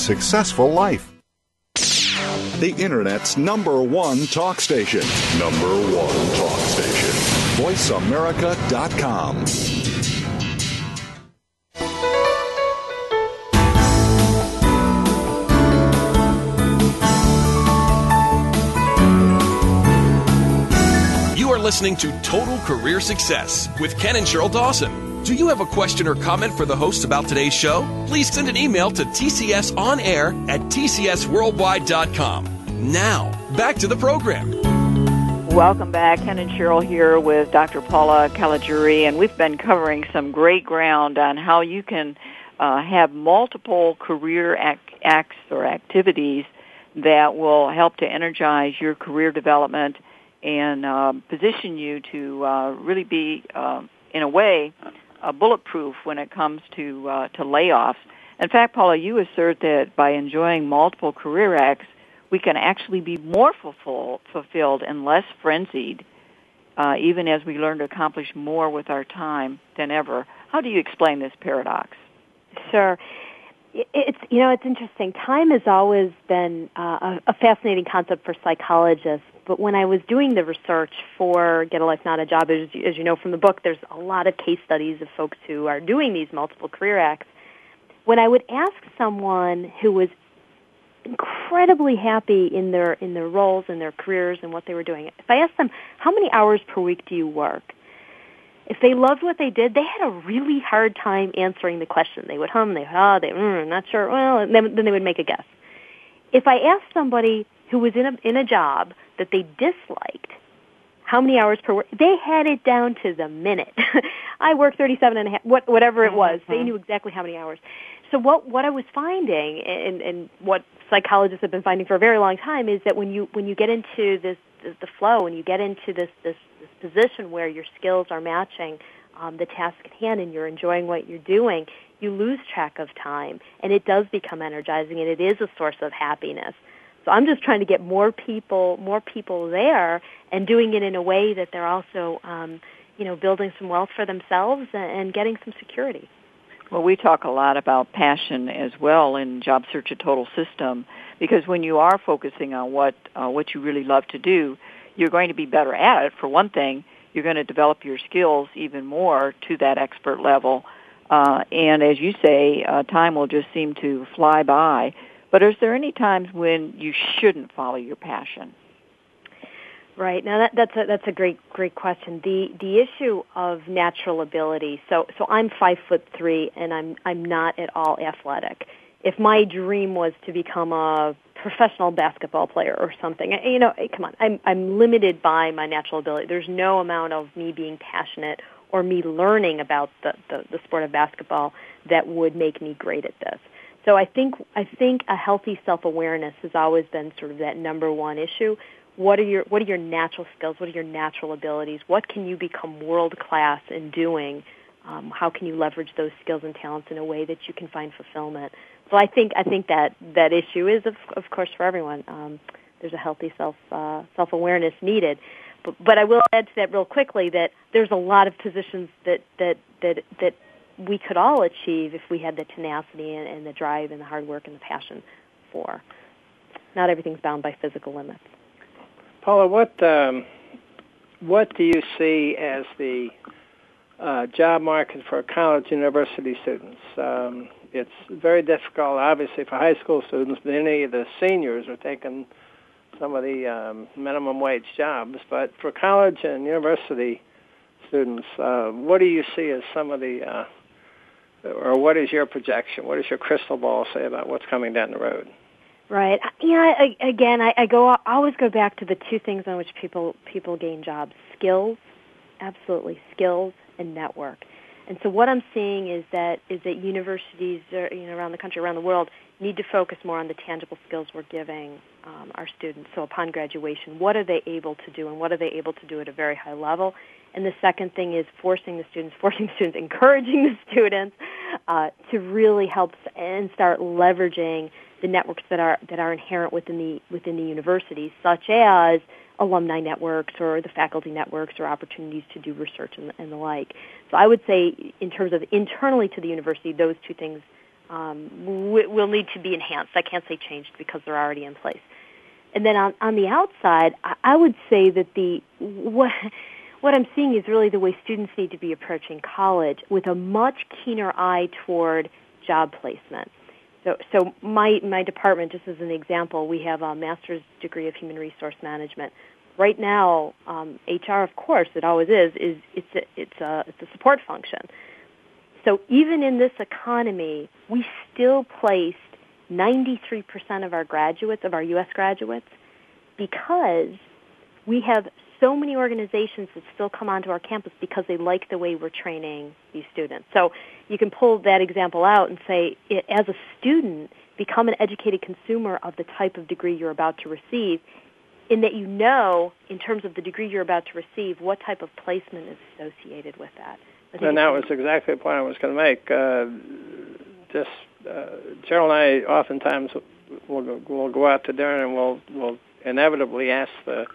successful life. The Internet's #1 talk station. #1 talk station. VoiceAmerica.com. You are listening to Total Career Success with Ken and Cheryl Dawson. Do you have a question or comment for the hosts about today's show? Please send an email to tcsonair at tcsworldwide.com. Now, back to the program. Welcome back. Ken and Cheryl here with Dr. Paula Caligiuri, and we've been covering some great ground on how you can have multiple career acts or activities that will help to energize your career development and position you to really be, in a way, bulletproof when it comes to layoffs. In fact, Paula, you assert that by enjoying multiple career acts, we can actually be more fulfilled and less frenzied, even as we learn to accomplish more with our time than ever. How do you explain this paradox? Sure. It's interesting. Time has always been a fascinating concept for psychologists. But when I was doing the research for Get a Life, Not a Job, as you know from the book, there's a lot of case studies of folks who are doing these multiple career acts. When I would ask someone who was incredibly happy in their roles and their careers and what they were doing, if I asked them, how many hours per week do you work? If they loved what they did, they had a really hard time answering the question. They would hum, they would ah, they not sure, well, and then they would make a guess. If I asked somebody who was in a job that they disliked, how many hours per week? They had it down to the minute. I worked 37 and a half, whatever it was. Mm-hmm. They knew exactly how many hours. So what I was finding, and what psychologists have been finding for a very long time, is that when you get into the flow, and you get into this position where your skills are matching the task at hand and you're enjoying what you're doing, you lose track of time. And it does become energizing, and it is a source of happiness. So I'm just trying to get more people there, and doing it in a way that they're also, building some wealth for themselves and getting some security. Well, we talk a lot about passion as well in Job Search: A Total System, because when you are focusing on what you really love to do, you're going to be better at it. For one thing, you're going to develop your skills even more to that expert level, and as you say, time will just seem to fly by. But is there any times when you shouldn't follow your passion? Right. Now that's a great question. The issue of natural ability. So I'm 5'3", and I'm not at all athletic. If my dream was to become a professional basketball player or something, come on, I'm limited by my natural ability. There's no amount of me being passionate or me learning about the sport of basketball that would make me great at this. So I think a healthy self-awareness has always been sort of that number one issue. What are your natural skills? What are your natural abilities? What can you become world-class in doing? How can you leverage those skills and talents in a way that you can find fulfillment? So I think that issue is, of course, for everyone. There's a healthy self-awareness needed. But I will add to that real quickly that there's a lot of positions that we could all achieve if we had the tenacity and the drive and the hard work and the passion for. Not everything's bound by physical limits. Paula, what do you see as the job market for college university students? It's very difficult, obviously, for high school students, but any of the seniors are taking some of the minimum wage jobs. But for college and university students, what do you see as some of the, or what is your projection? What does your crystal ball say about what's coming down the road? Right. Yeah. I always go back to the two things on which people gain jobs: skills, absolutely, skills, and network. And so what I'm seeing is that universities around the country, around the world, need to focus more on the tangible skills we're giving our students. So upon graduation, what are they able to do, and what are they able to do at a very high level? And the second thing is encouraging the students to really help and start leveraging the networks that are inherent within the university, such as alumni networks or the faculty networks or opportunities to do research and the like. So I would say, in terms of internally to the university, those two things will need to be enhanced. I can't say changed because they're already in place. And then on the outside, I would say that what I'm seeing is really the way students need to be approaching college with a much keener eye toward job placement. So my department, just as an example, we have a master's degree of human resource management. Right now, HR, of course, it always is it's a support function. So even in this economy, we still placed 93% of our graduates, of our U.S. graduates, because we have so many organizations that still come onto our campus because they like the way we're training these students. So you can pull that example out and say, as a student, become an educated consumer of the type of degree you're about to receive, in that you know, in terms of the degree you're about to receive, what type of placement is associated with that. And that was exactly the point I was going to make. Cheryl and I oftentimes we'll go out to dinner and we'll inevitably ask the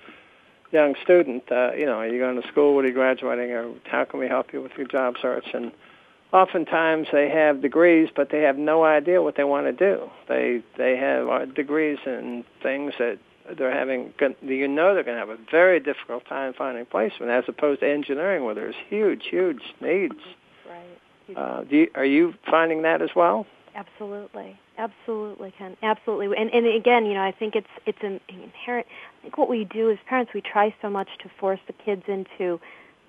young student, are you going to school? What are you graduating? Or how can we help you with your job search? And oftentimes they have degrees, but they have no idea what they want to do. They have degrees in things that they're going to have a very difficult time finding placement, as opposed to engineering, where there's huge needs. Right. Are you finding that as well? Absolutely, Ken. Absolutely, and again, I think it's an inherent. I think what we do as parents, we try so much to force the kids into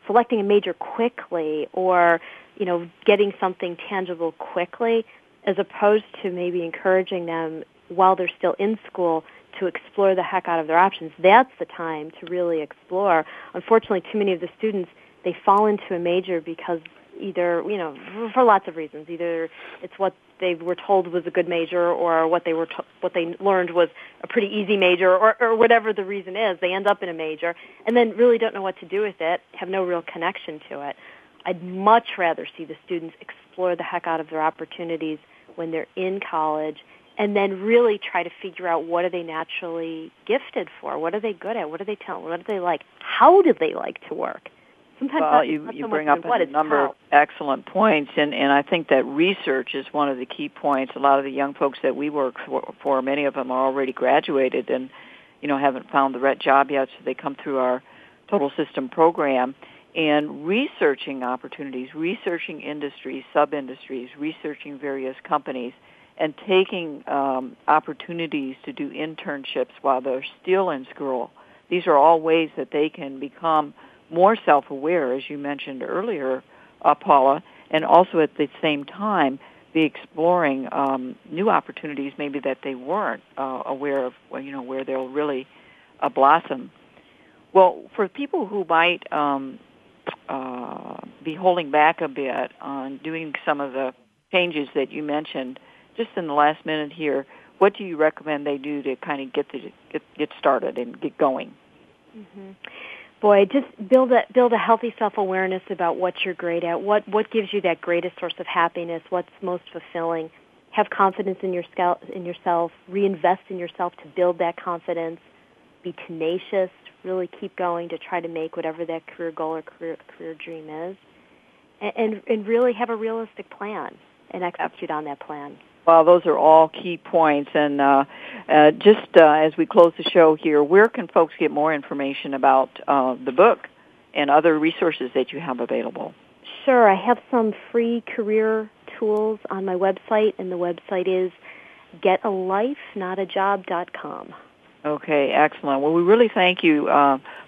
selecting a major quickly, or getting something tangible quickly, as opposed to maybe encouraging them while they're still in school to explore the heck out of their options. That's the time to really explore. Unfortunately, too many of the students, they fall into a major because either for lots of reasons, either it's what they were told was a good major, or what they learned was a pretty easy major, or whatever the reason is, they end up in a major and then really don't know what to do with it, have no real connection to it. I'd much rather see the students explore the heck out of their opportunities when they're in college, and then really try to figure out, what are they naturally gifted for? What are they good at? What are they talented? What do they like? How do they like to work? Sometimes you bring up a number of excellent points, and I think that research is one of the key points. A lot of the young folks that we work for, many of them are already graduated and haven't found the right job yet, so they come through our Total System program. And researching opportunities, researching industries, sub-industries, researching various companies, and taking opportunities to do internships while they're still in school. These are all ways that they can become more self-aware, as you mentioned earlier, Paula, and also at the same time be exploring new opportunities maybe that they weren't aware of, where they'll really blossom. Well, for people who might be holding back a bit on doing some of the changes that you mentioned just in the last minute here, what do you recommend they do to kind of get started and get going? Mm-hmm. Boy, just build a healthy self-awareness about what you're great at, what gives you that greatest source of happiness, what's most fulfilling. Have confidence in yourself, reinvest in yourself to build that confidence, be tenacious, really keep going to try to make whatever that career goal or career dream is, and really have a realistic plan and execute on that plan. Well, those are all key points, and just as we close the show here, where can folks get more information about the book and other resources that you have available? Sure. I have some free career tools on my website, and the website is getalifenotajob.com. Okay, excellent. Well, we really thank you,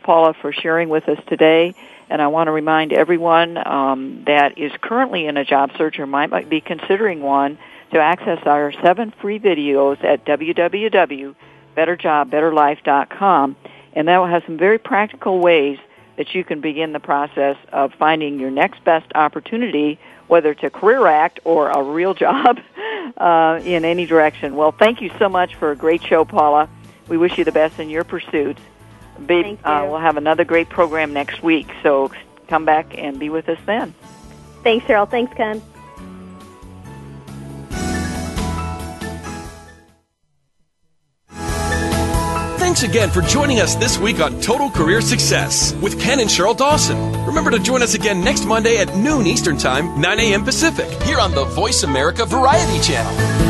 Paula, for sharing with us today. And I want to remind everyone that is currently in a job search or might be considering one to access our 7 free videos at www.betterjobbetterlife.com. And that will have some very practical ways that you can begin the process of finding your next best opportunity, whether it's a career act or a real job in any direction. Well, thank you so much for a great show, Paula. We wish you the best in your pursuits. Thank you. We'll have another great program next week, so come back and be with us then. Thanks, Cheryl. Thanks, Ken. Thanks again for joining us this week on Total Career Success with Ken and Cheryl Dawson. Remember to join us again next Monday at noon Eastern Time, 9 a.m. Pacific, here on the Voice America Variety Channel.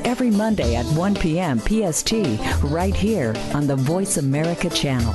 every Monday at 1 p.m. PST, right here on the Voice America channel.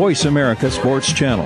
Voice America Sports Channel.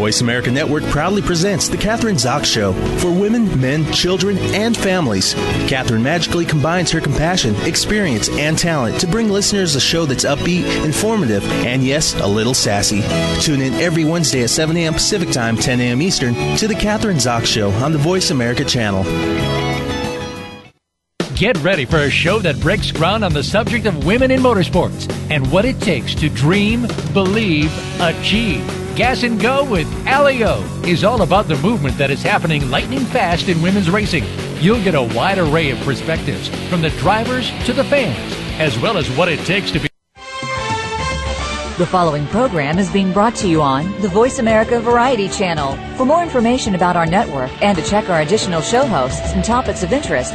Voice America Network proudly presents The Catherine Zox Show for women, men, children, and families. Catherine magically combines her compassion, experience, and talent to bring listeners a show that's upbeat, informative, and yes, a little sassy. Tune in every Wednesday at 7 a.m. Pacific Time, 10 a.m. Eastern to The Catherine Zox Show on the Voice America channel. Get ready for a show that breaks ground on the subject of women in motorsports and what it takes to dream, believe, achieve. Gas and Go with Allio is all about the movement that is happening lightning fast in women's racing. You'll get a wide array of perspectives from the drivers to the fans, as well as what it takes to be. The following program is being brought to you on the Voice America Variety Channel. For more information about our network and to check our additional show hosts and topics of interest,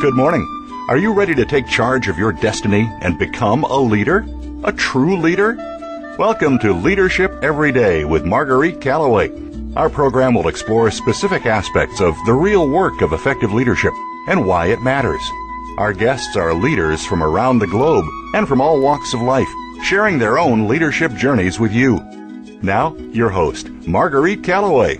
Good morning. Are you ready to take charge of your destiny and become a leader? A true leader? Welcome to Leadership Every Day with Marguerite Calloway. Our program will explore specific aspects of the real work of effective leadership and why it matters. Our guests are leaders from around the globe and from all walks of life, sharing their own leadership journeys with you. Now, your host, Marguerite Calloway.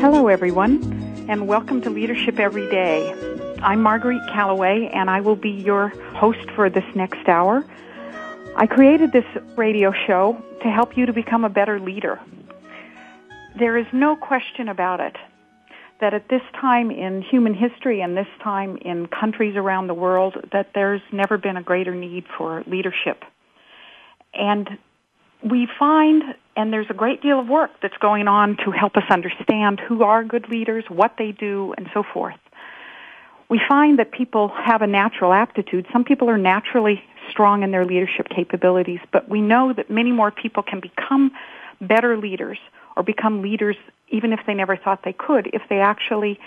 Hello, everyone, and welcome to Leadership Every Day. I'm Marguerite Calloway, and I will be your host for this next hour. I created this radio show to help you to become a better leader. There is no question about it that at this time in human history and this time in countries around the world that there's never been a greater need for leadership. And we find, and there's a great deal of work that's going on to help us understand who are good leaders, what they do, and so forth. We find that people have a natural aptitude. Some people are naturally strong in their leadership capabilities, but we know that many more people can become better leaders or become leaders even if they never thought they could, if they actually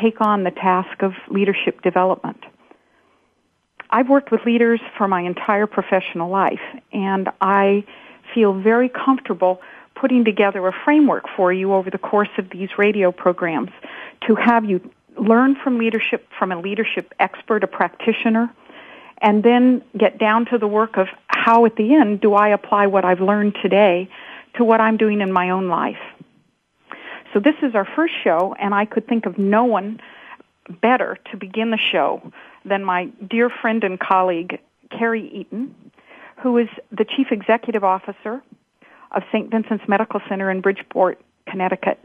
take on the task of leadership development. I've worked with leaders for my entire professional life, and I feel very comfortable putting together a framework for you over the course of these radio programs to have you learn from leadership, from a leadership expert, a practitioner, and then get down to the work of how at the end do I apply what I've learned today to what I'm doing in my own life. So this is our first show, and I could think of no one better to begin the show than my dear friend and colleague, Carrie Eaton, who is the Chief Executive Officer of Saint Vincent's Medical Center in Bridgeport, Connecticut.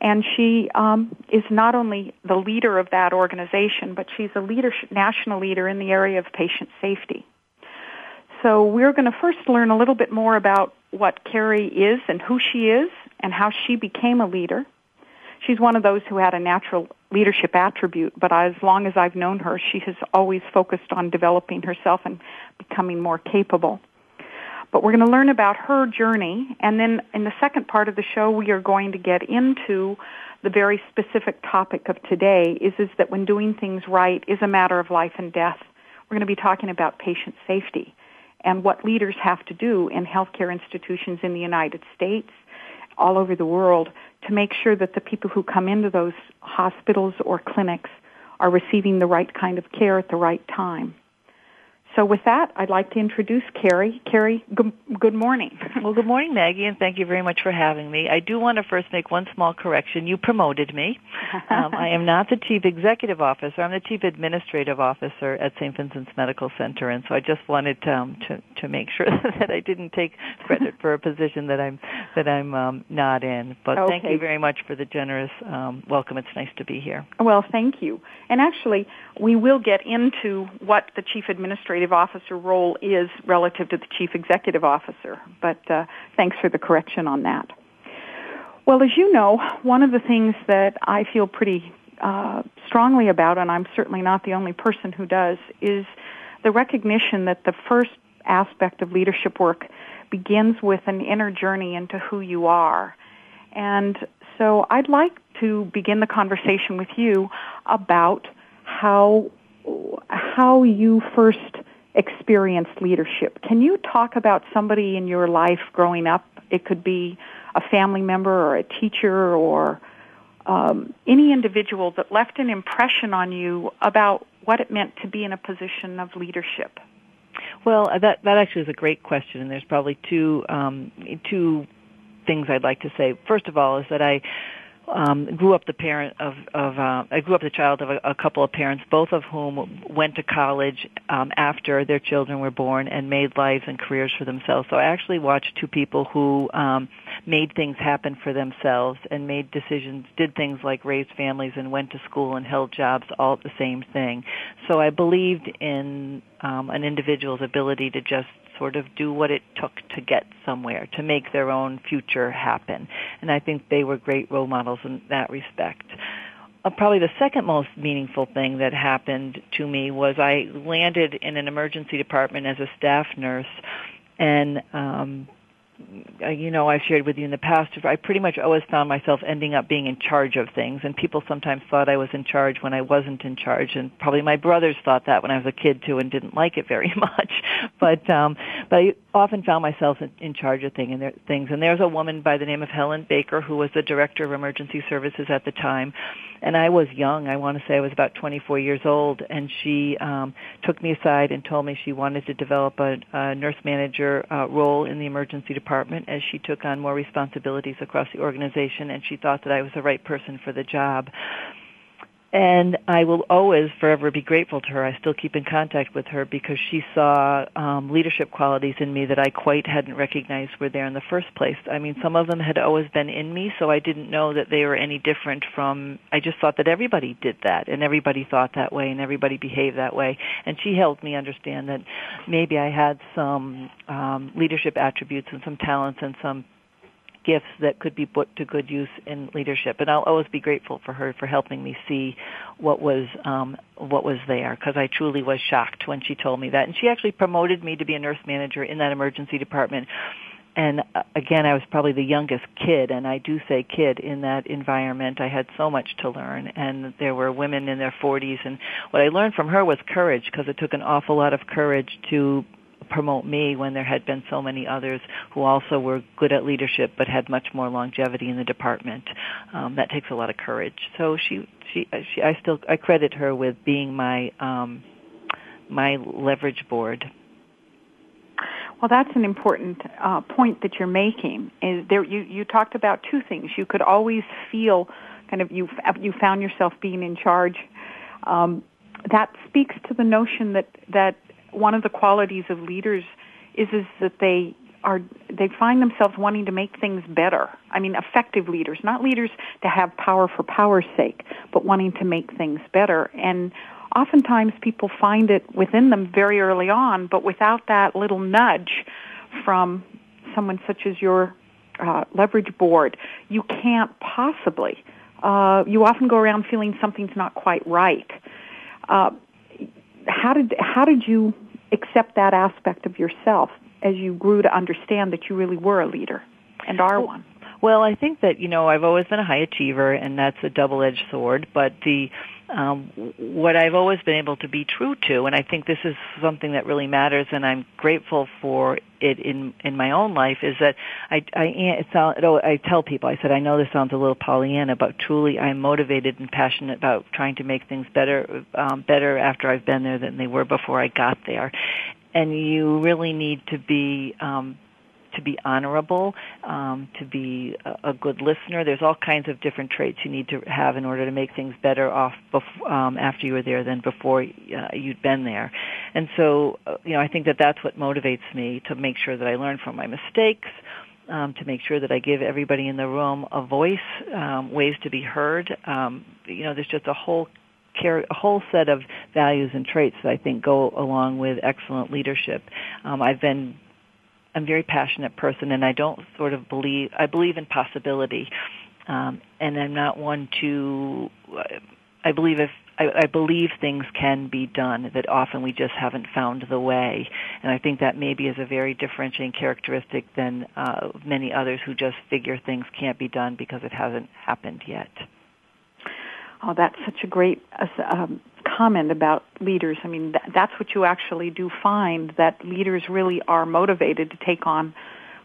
And she is not only the leader of that organization, but she's a national leader in the area of patient safety. So we're going to first learn a little bit more about what Carrie is and who she is and how she became a leader. She's one of those who had a natural leadership attribute, but as long as I've known her, she has always focused on developing herself and becoming more capable. But we're going to learn about her journey, and then in the second part of the show, we are going to get into the very specific topic of today, is that when doing things right is a matter of life and death. We're going to be talking about patient safety and what leaders have to do in healthcare institutions in the United States, all over the world, to make sure that the people who come into those hospitals or clinics are receiving the right kind of care at the right time. So with that, I'd like to introduce Carrie. Carrie, good morning. Well, good morning, Maggie, and thank you very much for having me. I do want to first make one small correction. You promoted me. I am not the Chief Executive Officer. I'm the Chief Administrative Officer at Saint Vincent's Medical Center, and so I just wanted to make sure that I didn't take credit for a position that I'm not in. But okay. Thank you very much for the generous welcome. It's nice to be here. Well, thank you. And actually, we will get into what the Chief Administrative Officer role is relative to the Chief Executive Officer, but thanks for the correction on that. Well, as you know, one of the things that I feel pretty strongly about, and I'm certainly not the only person who does, is the recognition that the first aspect of leadership work begins with an inner journey into who you are. And so I'd like to begin the conversation with you about how you first experienced leadership. Can you talk about somebody in your life growing up? It could be a family member or a teacher or any individual that left an impression on you about what it meant to be in a position of leadership. Well, that actually is a great question, and there's probably two things I'd like to say. First of all is that I grew up the child of a couple of parents, both of whom went to college after their children were born and made lives and careers for themselves. So I actually watched two people who made things happen for themselves and made decisions, did things like raised families and went to school and held jobs, all the same thing. So I believed in an individual's ability to just sort of do what it took to get somewhere, to make their own future happen. And I think they were great role models in that respect. Probably the second most meaningful thing that happened to me was I landed in an emergency department as a staff nurse, and you know, I've shared with you in the past, I pretty much always found myself ending up being in charge of things, and people sometimes thought I was in charge when I wasn't in charge, and probably my brothers thought that when I was a kid, too, and didn't like it very much, but I often found myself in charge of things, and there's a woman by the name of Helen Baker, who was the Director of Emergency Services at the time, and I was young. I want to say I was about 24 years old, and she took me aside and told me she wanted to develop a nurse manager role in the emergency department as she took on more responsibilities across the organization, and she thought that I was the right person for the job. And I will always forever be grateful to her. I still keep in contact with her because she saw leadership qualities in me that I quite hadn't recognized were there in the first place. I mean, some of them had always been in me, so I didn't know that they were any different from, I just thought that everybody did that, and everybody thought that way, and everybody behaved that way. And she helped me understand that maybe I had some leadership attributes and some talents and some gifts that could be put to good use in leadership, and I'll always be grateful for her for helping me see what was there, because I truly was shocked when she told me that. And she actually promoted me to be a nurse manager in that emergency department. And again, I was probably the youngest kid, and I do say kid in that environment. I had so much to learn, and there were women in their 40s, and what I learned from her was courage, because it took an awful lot of courage to promote me when there had been so many others who also were good at leadership but had much more longevity in the department. That takes a lot of courage. So I credit her with being my my leverage board. Well, that's an important point that you're making. Is there? You talked about two things. You could always feel kind of you found yourself being in charge. That speaks to the notion that one of the qualities of leaders is that they find themselves wanting to make things better. I mean, effective leaders, not leaders to have power for power's sake, but wanting to make things better. And oftentimes people find it within them very early on, but without that little nudge from someone such as your leverage board, you can't possibly. You often go around feeling something's not quite right. How did you accept that aspect of yourself as you grew to understand that you really were a leader and are one? Well, I think that, you know, I've always been a high achiever, and that's a double-edged sword, but the what I've always been able to be true to, and I think this is something that really matters, and I'm grateful for it in my own life, is that I tell people, I said, I know this sounds a little Pollyanna, but truly I'm motivated and passionate about trying to make things better, better after I've been there than they were before I got there. And you really need to be honorable, to be a good listener. There's all kinds of different traits you need to have in order to make things better off after you were there than before you'd been there. And so, I think that that's what motivates me, to make sure that I learn from my mistakes, to make sure that I give everybody in the room a voice, ways to be heard. There's just a whole set of values and traits that I think go along with excellent leadership. I'm a very passionate person, and I don't sort of believe, I believe in possibility. And I'm not one to, I believe things can be done, that often we just haven't found the way. And I think that maybe is a very differentiating characteristic than many others who just figure things can't be done because it hasn't happened yet. Oh, that's such a great comment about leaders. I mean, that's what you actually do find, that leaders really are motivated to take on,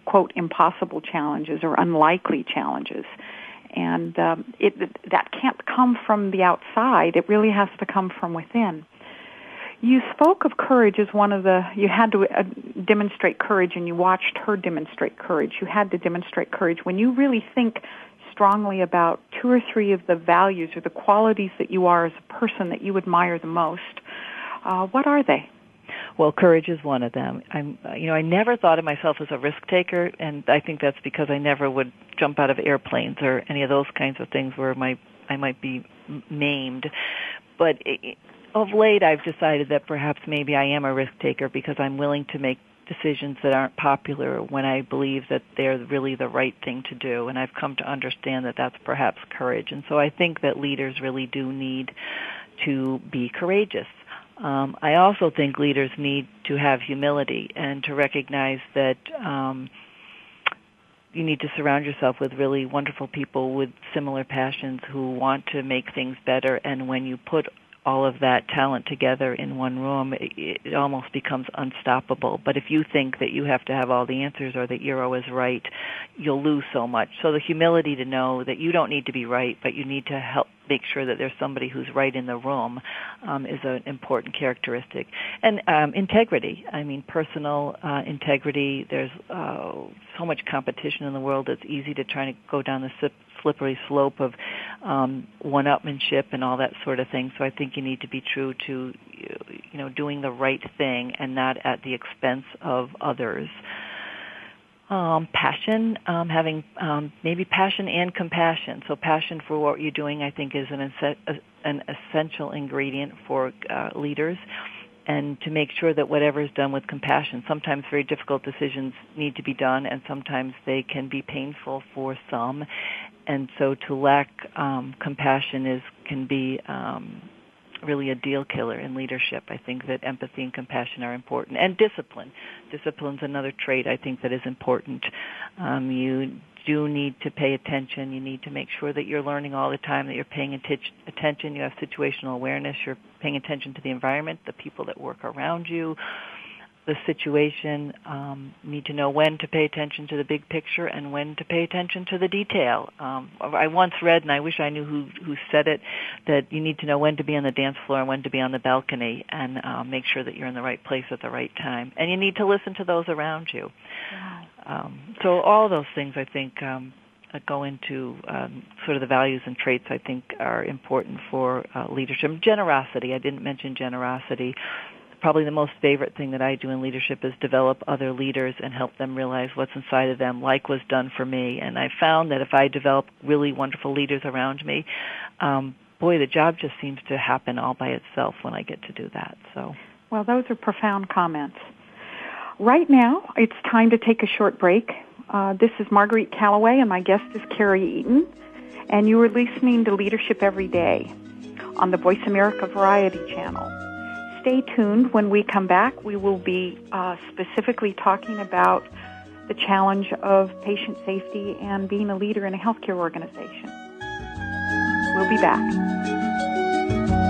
quote, impossible challenges or unlikely challenges. And that can't come from the outside. It really has to come from within. You spoke of courage as one of the, you had to demonstrate courage, and you watched her demonstrate courage. You had to demonstrate courage. When you really think strongly about two or three of the values or the qualities that you are as a person that you admire the most, what are they? Well, courage is one of them. I never thought of myself as a risk taker, and I think that's because I never would jump out of airplanes or any of those kinds of things where I might be maimed. But of late, I've decided that perhaps maybe I am a risk taker because I'm willing to make decisions that aren't popular when I believe that they're really the right thing to do. And I've come to understand that that's perhaps courage. And so I think that leaders really do need to be courageous. I also think leaders need to have humility and to recognize that you need to surround yourself with really wonderful people with similar passions who want to make things better. And when you put all of that talent together in one room, it almost becomes unstoppable. But if you think that you have to have all the answers or that you're always right, you'll lose so much. So the humility to know that you don't need to be right, but you need to help make sure that there's somebody who's right in the room is an important characteristic. And integrity. I mean, personal integrity. There's so much competition in the world. It's easy to try to go down the slippery slope of one-upmanship and all that sort of thing. So I think you need to be true to, doing the right thing and not at the expense of others. Passion, having maybe passion and compassion. So passion for what you're doing, I think, is an essential ingredient for leaders, and to make sure that whatever is done with compassion. Sometimes very difficult decisions need to be done, and sometimes they can be painful for some. And so to lack compassion can be really a deal killer in leadership. I think that empathy and compassion are important. And discipline. Discipline's another trait I think that is important. You do need to pay attention. You need to make sure that you're learning all the time, that you're paying attention. You have situational awareness. You're paying attention to the environment, the people that work around you, the situation. Need to know when to pay attention to the big picture and when to pay attention to the detail. I once read, and I wish I knew who said it, that you need to know when to be on the dance floor and when to be on the balcony, and make sure that you're in the right place at the right time. And you need to listen to those around you. Wow. So all those things, I think, go into sort of the values and traits I think are important for leadership. Generosity. I didn't mention generosity. Probably the most favorite thing that I do in leadership is develop other leaders and help them realize what's inside of them, like was done for me. And I found that if I develop really wonderful leaders around me, the job just seems to happen all by itself when I get to do that. So, well, those are profound comments. Right now, it's time to take a short break. This is Marguerite Calloway, and my guest is Carrie Eaton. And you are listening to Leadership Every Day on the Voice America Variety Channel. Stay tuned. When we come back, we will be specifically talking about the challenge of patient safety and being a leader in a healthcare organization. We'll be back.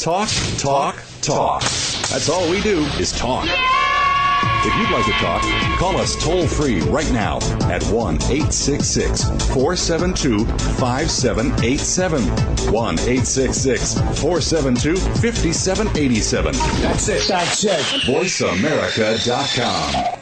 Talk, talk, talk. That's all we do is talk. Yeah! If you'd like to talk, call us toll-free right now at 1-866-472-5787. 1-866-472-5787. That's it. That's it. VoiceAmerica.com.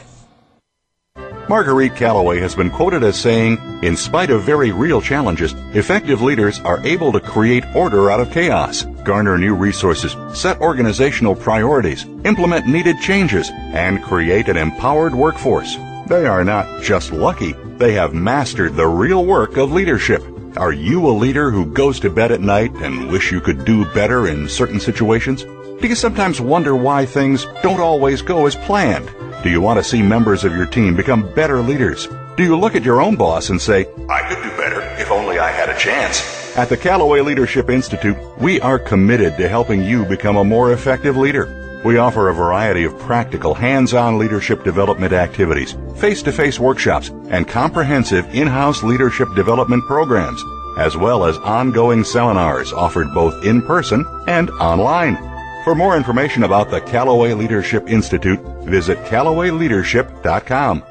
Marguerite Calloway has been quoted as saying, "In spite of very real challenges, effective leaders are able to create order out of chaos, garner new resources, set organizational priorities, implement needed changes, and create an empowered workforce. They are not just lucky, they have mastered the real work of leadership." Are you a leader who goes to bed at night and wish you could do better in certain situations? Do you sometimes wonder why things don't always go as planned? Do you want to see members of your team become better leaders? Do you look at your own boss and say, "I could do better if only I had a chance"? At the Callaway Leadership Institute, we are committed to helping you become a more effective leader. We offer a variety of practical, hands-on leadership development activities, face-to-face workshops, and comprehensive in-house leadership development programs, as well as ongoing seminars offered both in person and online. For more information about the Callaway Leadership Institute, visit CallawayLeadership.com.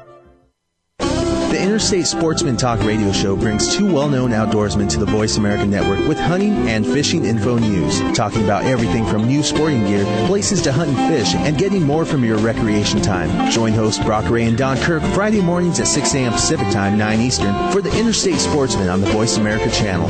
The Interstate Sportsman Talk radio show brings two well-known outdoorsmen to the Voice America Network with hunting and fishing info news, talking about everything from new sporting gear, places to hunt and fish, and getting more from your recreation time. Join hosts Brock Ray and Don Kirk Friday mornings at 6 a.m. Pacific Time, 9 Eastern, for the Interstate Sportsman on the Voice America channel.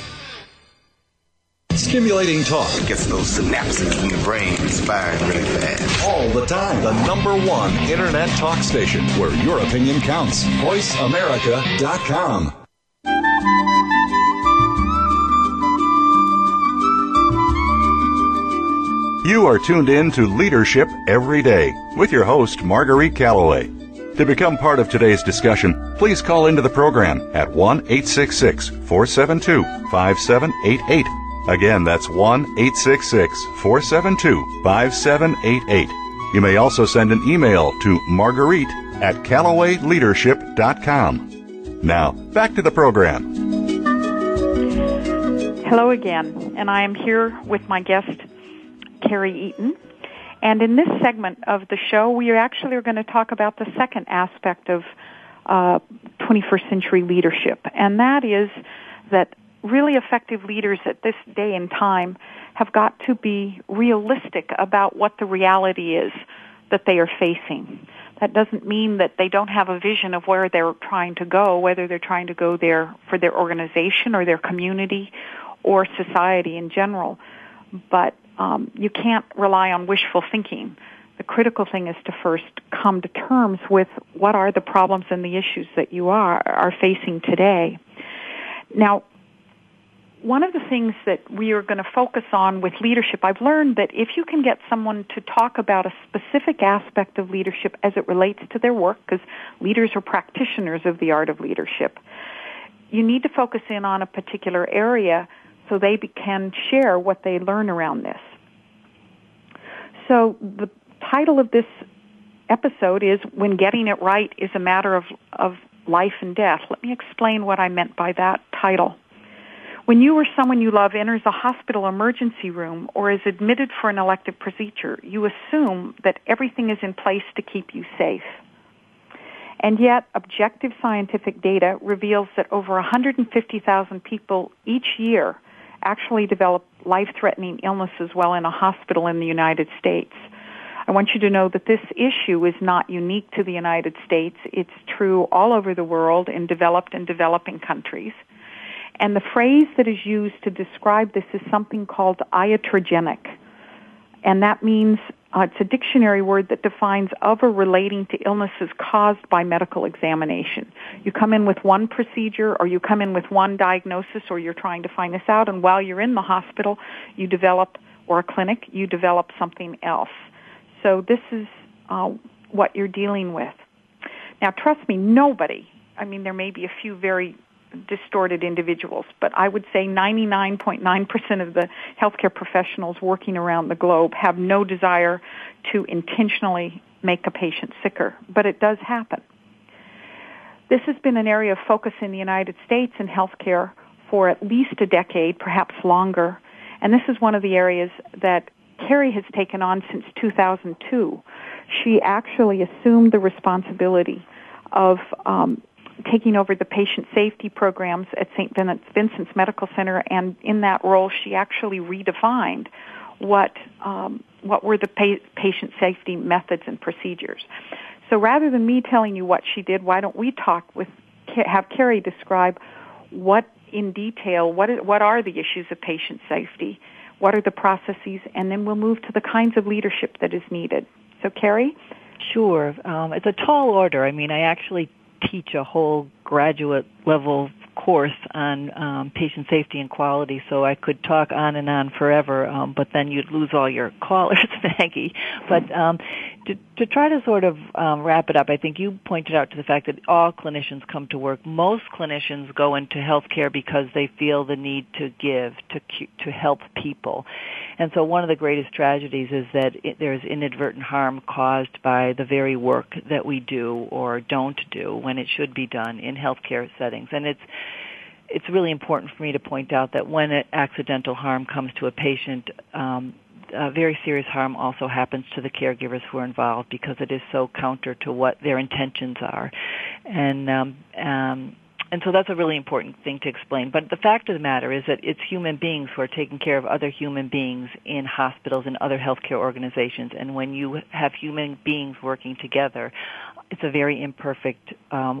Stimulating talk. It gets those synapses in the brain firing really fast. All the time. The number one internet talk station where your opinion counts. VoiceAmerica.com. You are tuned in to Leadership Every Day with your host, Marguerite Calloway. To become part of today's discussion, please call into the program at 1-866-472-5788. Again, that's 1-866-472-5788. You may also send an email to marguerite@callawayleadership.com. Now, back to the program. Hello again, and I am here with my guest, Carrie Eaton. And in this segment of the show, we actually are going to talk about the second aspect of 21st century leadership, and that is that really effective leaders at this day and time have got to be realistic about what the reality is that they are facing. That doesn't mean that they don't have a vision of where they're trying to go, whether they're trying to go there for their organization or their community or society in general, but you can't rely on wishful thinking. The critical thing is to first come to terms with what are the problems and the issues that you are facing today. Now, one of the things that we are going to focus on with leadership, I've learned that if you can get someone to talk about a specific aspect of leadership as it relates to their work, because leaders are practitioners of the art of leadership, you need to focus in on a particular area so they can share what they learn around this. So the title of this episode is When Getting It Right is a Matter of Life and Death. Let me explain what I meant by that title. When you or someone you love enters a hospital emergency room or is admitted for an elective procedure, you assume that everything is in place to keep you safe. And yet, objective scientific data reveals that over 150,000 people each year actually develop life-threatening illnesses while in a hospital in the United States. I want you to know that this issue is not unique to the United States. It's true all over the world in developed and developing countries. And the phrase that is used to describe this is something called iatrogenic. And that means it's a dictionary word that defines of or relating to illnesses caused by medical examination. You come in with one procedure or you come in with one diagnosis or you're trying to find this out, and while you're in the hospital you develop, or a clinic, you develop something else. So this is what you're dealing with. Now, trust me, nobody, I mean, there may be a few very distorted individuals, but I would say 99.9% of the healthcare professionals working around the globe have no desire to intentionally make a patient sicker, but it does happen. This has been an area of focus in the United States in healthcare for at least a decade, perhaps longer, and this is one of the areas that Carrie has taken on since 2002. She actually assumed the responsibility of taking over the patient safety programs at Saint Vincent's Medical Center, and in that role, she actually redefined what were the patient safety methods and procedures. So rather than me telling you what she did, why don't we have Carrie describe what in detail, what are the issues of patient safety, what are the processes, and then we'll move to the kinds of leadership that is needed. So, Carrie? Sure. It's a tall order. I mean, I actually teach a whole graduate-level course on patient safety and quality, so I could talk on and on forever, but then you'd lose all your callers, Maggie. But to try to sort of wrap it up, I think you pointed out to the fact that all clinicians come to work. Most clinicians go into healthcare because they feel the need to give, to help people. And so one of the greatest tragedies is that there is inadvertent harm caused by the very work that we do or don't do when it should be done in healthcare settings. And it's really important for me to point out that when accidental harm comes to a patient, very serious harm also happens to the caregivers who are involved, because it is so counter to what their intentions are. And so that's a really important thing to explain. But the fact of the matter is that it's human beings who are taking care of other human beings in hospitals and other healthcare organizations. And when you have human beings working together, it's a very imperfect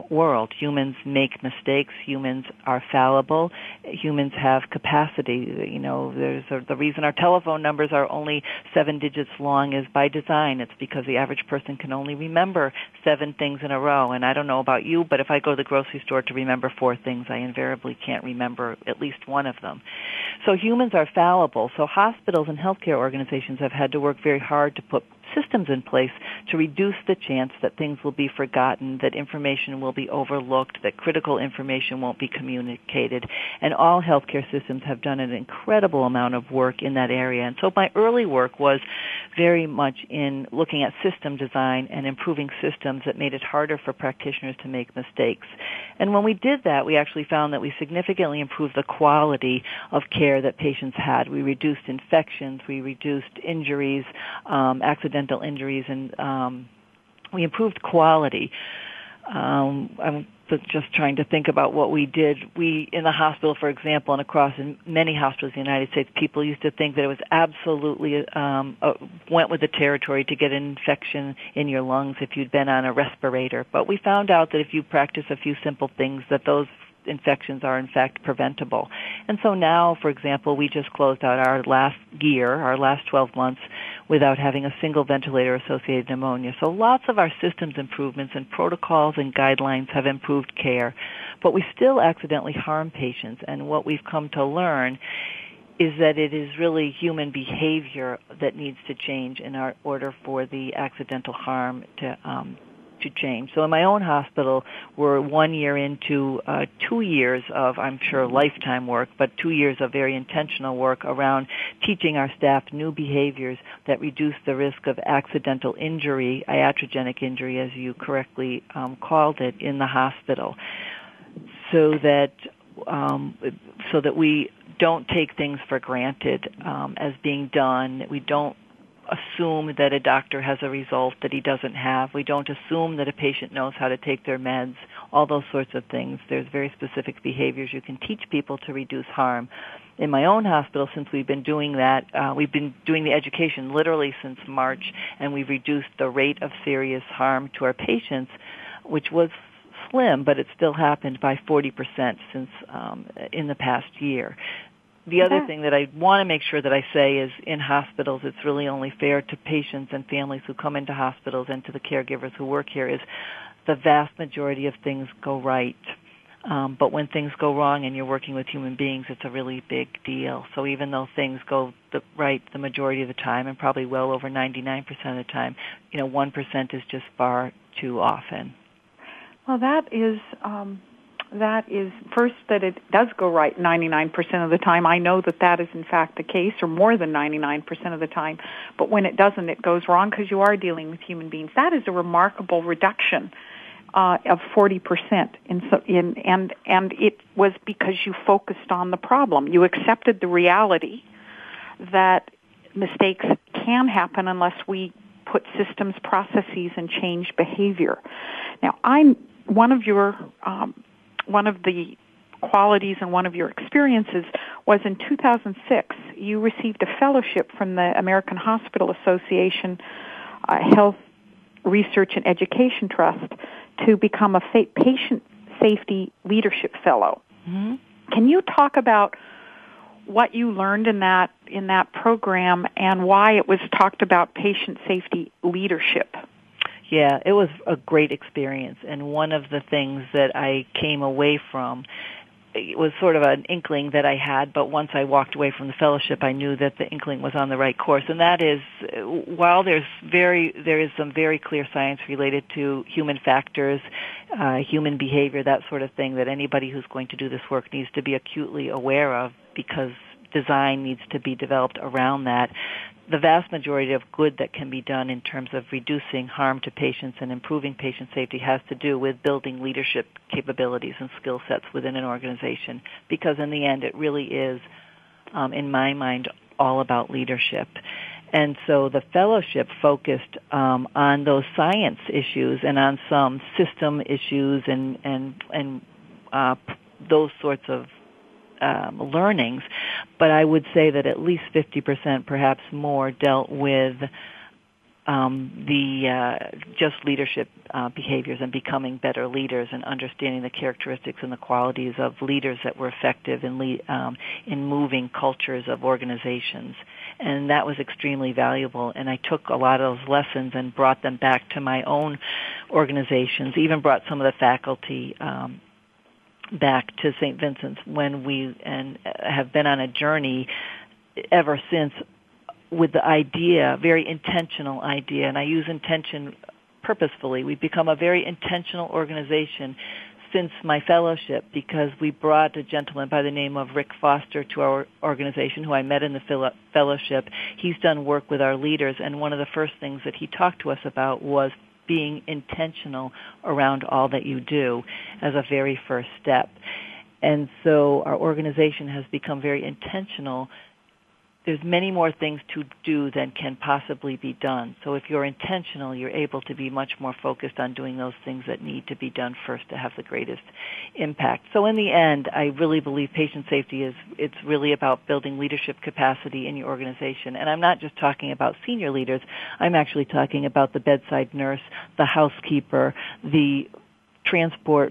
world. Humans make mistakes. Humans are fallible. Humans have capacity. You know, there's the reason our telephone numbers are only 7 digits long is by design. It's because the average person can only remember 7 things in a row. And I don't know about you, but if I go to the grocery store to remember 4 things, I invariably can't remember at least one of them. So humans are fallible. So hospitals and healthcare organizations have had to work very hard to put systems in place to reduce the chance that things will be forgotten, that information will be overlooked, that critical information won't be communicated. And all healthcare systems have done an incredible amount of work in that area. And so my early work was very much in looking at system design and improving systems that made it harder for practitioners to make mistakes. And when we did that, we actually found that we significantly improved the quality of care that patients had. We reduced infections, we reduced injuries, accidental injuries, and we improved quality. I'm just trying to think about what we did. We, in the hospital, for example, and across in many hospitals in the United States, people used to think that it was absolutely went with the territory to get an infection in your lungs if you'd been on a respirator. But we found out that if you practice a few simple things, that those infections are in fact preventable. And so now, for example, we just closed out our last year, our last 12 months, without having a single ventilator-associated pneumonia. So lots of our systems improvements and protocols and guidelines have improved care, but we still accidentally harm patients. And what we've come to learn is that it is really human behavior that needs to change in order for the accidental harm to change. So in my own hospital, we're 1 year into 2 years of, I'm sure, lifetime work, but 2 years of very intentional work around teaching our staff new behaviors that reduce the risk of accidental injury, iatrogenic injury, as you correctly called it, in the hospital, so that we don't take things for granted as being done. We don't assume that a doctor has a result that he doesn't have. We don't assume that a patient knows how to take their meds, all those sorts of things. There's very specific behaviors you can teach people to reduce harm. In my own hospital, since we've been doing that, we've been doing the education literally since March, and we've reduced the rate of serious harm to our patients, which was slim, but it still happened, by 40% since in the past year. The other thing that I want to make sure that I say is, in hospitals, it's really only fair to patients and families who come into hospitals and to the caregivers who work here, is the vast majority of things go right. But when things go wrong and you're working with human beings, it's a really big deal. So even though things go right the majority of the time, and probably well over 99% of the time, 1% is just far too often. Well, that is first that it does go right 99% of the time. I know that is in fact the case, or more than 99% of the time. But when it doesn't, it goes wrong because you are dealing with human beings. That is a remarkable reduction. Of 40%, and it was because you focused on the problem. You accepted the reality that mistakes can happen unless we put systems, processes, and change behavior. Now, I'm one of the qualities and one of your experiences was in 2006. You received a fellowship from the American Hospital Association, Health Research and Education Trust, to become a patient safety leadership fellow. Mm-hmm. Can you talk about what you learned in that program and why it was talked about patient safety leadership? Yeah, it was a great experience, and one of the things that I came away from, it was sort of an inkling that I had, but once I walked away from the fellowship, I knew that the inkling was on the right course. And that is, while there is some very clear science related to human factors, human behavior, that sort of thing, that anybody who's going to do this work needs to be acutely aware of, because design needs to be developed around that. The vast majority of good that can be done in terms of reducing harm to patients and improving patient safety has to do with building leadership capabilities and skill sets within an organization, because in the end it really is, in my mind, all about leadership. And so the fellowship focused on those science issues and on some system issues and those sorts of learnings, but I would say that at least 50%, perhaps more, dealt with just leadership behaviors and becoming better leaders and understanding the characteristics and the qualities of leaders that were effective in moving cultures of organizations. And that was extremely valuable, and I took a lot of those lessons and brought them back to my own organizations, even brought some of the faculty back to Saint Vincent's when we have been on a journey ever since with the idea, very intentional idea, and I use intention purposefully. We've become a very intentional organization since my fellowship, because we brought a gentleman by the name of Rick Foster to our organization, who I met in the fellowship. He's done work with our leaders, and one of the first things that he talked to us about was being intentional around all that you do as a very first step. And so our organization has become very intentional. There's many more things to do than can possibly be done. So if you're intentional, you're able to be much more focused on doing those things that need to be done first to have the greatest impact. So in the end, I really believe patient safety it's really about building leadership capacity in your organization. And I'm not just talking about senior leaders. I'm actually talking about the bedside nurse, the housekeeper, the transport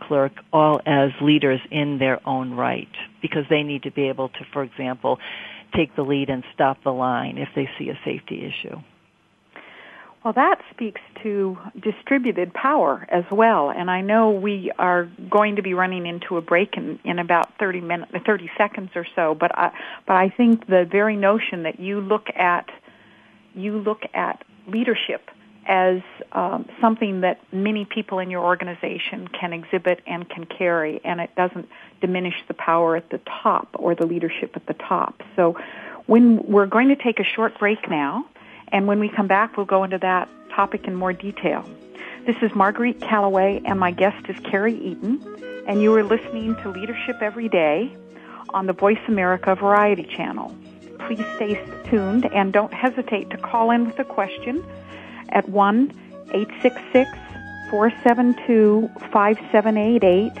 clerk, all as leaders in their own right, because they need to be able to, for example, take the lead and stop the line if they see a safety issue. Well, that speaks to distributed power as well, and I know we are going to be running into a break in about 30 seconds or so, but I think the very notion that you look at leadership as something that many people in your organization can exhibit and can carry, and it doesn't diminish the power at the top or the leadership at the top. So when we're going to take a short break now, and when we come back, we'll go into that topic in more detail. This is Marguerite Calloway, and my guest is Carrie Eaton, and you are listening to Leadership Every Day on the Voice America Variety Channel. Please stay tuned, and don't hesitate to call in with a question at 1-866-472-5788.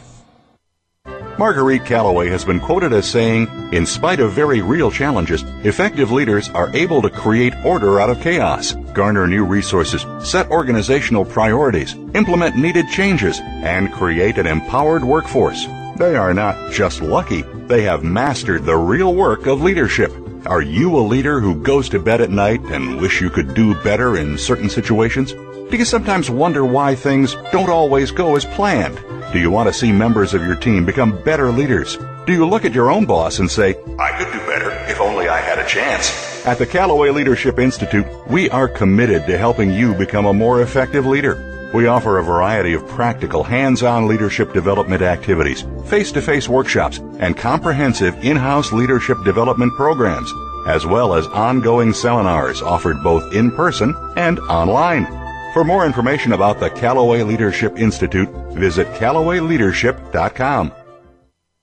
Marguerite Calloway has been quoted as saying, "In spite of very real challenges, effective leaders are able to create order out of chaos, garner new resources, set organizational priorities, implement needed changes, and create an empowered workforce. They are not just lucky, they have mastered the real work of leadership." Are you a leader who goes to bed at night and wish you could do better in certain situations? Do you sometimes wonder why things don't always go as planned? Do you want to see members of your team become better leaders? Do you look at your own boss and say, "I could do better if only I had a chance"? At the Callaway Leadership Institute, we are committed to helping you become a more effective leader. We offer a variety of practical, hands-on leadership development activities, face-to-face workshops, and comprehensive in-house leadership development programs, as well as ongoing seminars offered both in person and online. For more information about the Callaway Leadership Institute, visit CallawayLeadership.com.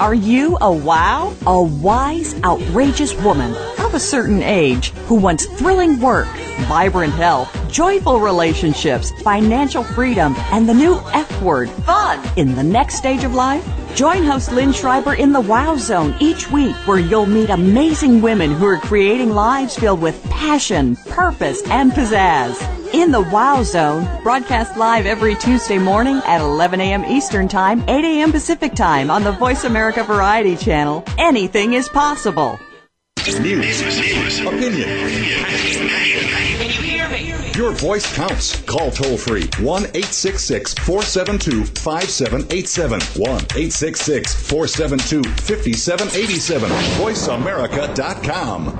Are you a wow? A wise, outrageous woman of a certain age who wants thrilling work, vibrant health, joyful relationships, financial freedom, and the new F word, fun, in the next stage of life? Join host Lynn Schreiber in the Wow Zone each week, where you'll meet amazing women who are creating lives filled with passion, purpose, and pizzazz. In the Wow Zone, broadcast live every Tuesday morning at 11 a.m. Eastern Time, 8 a.m. Pacific Time on the Voice America Variety Channel. Anything is possible. News. Opinion. Can you hear me? Your voice counts. Call toll-free 1-866-472-5787. 1-866-472-5787. VoiceAmerica.com.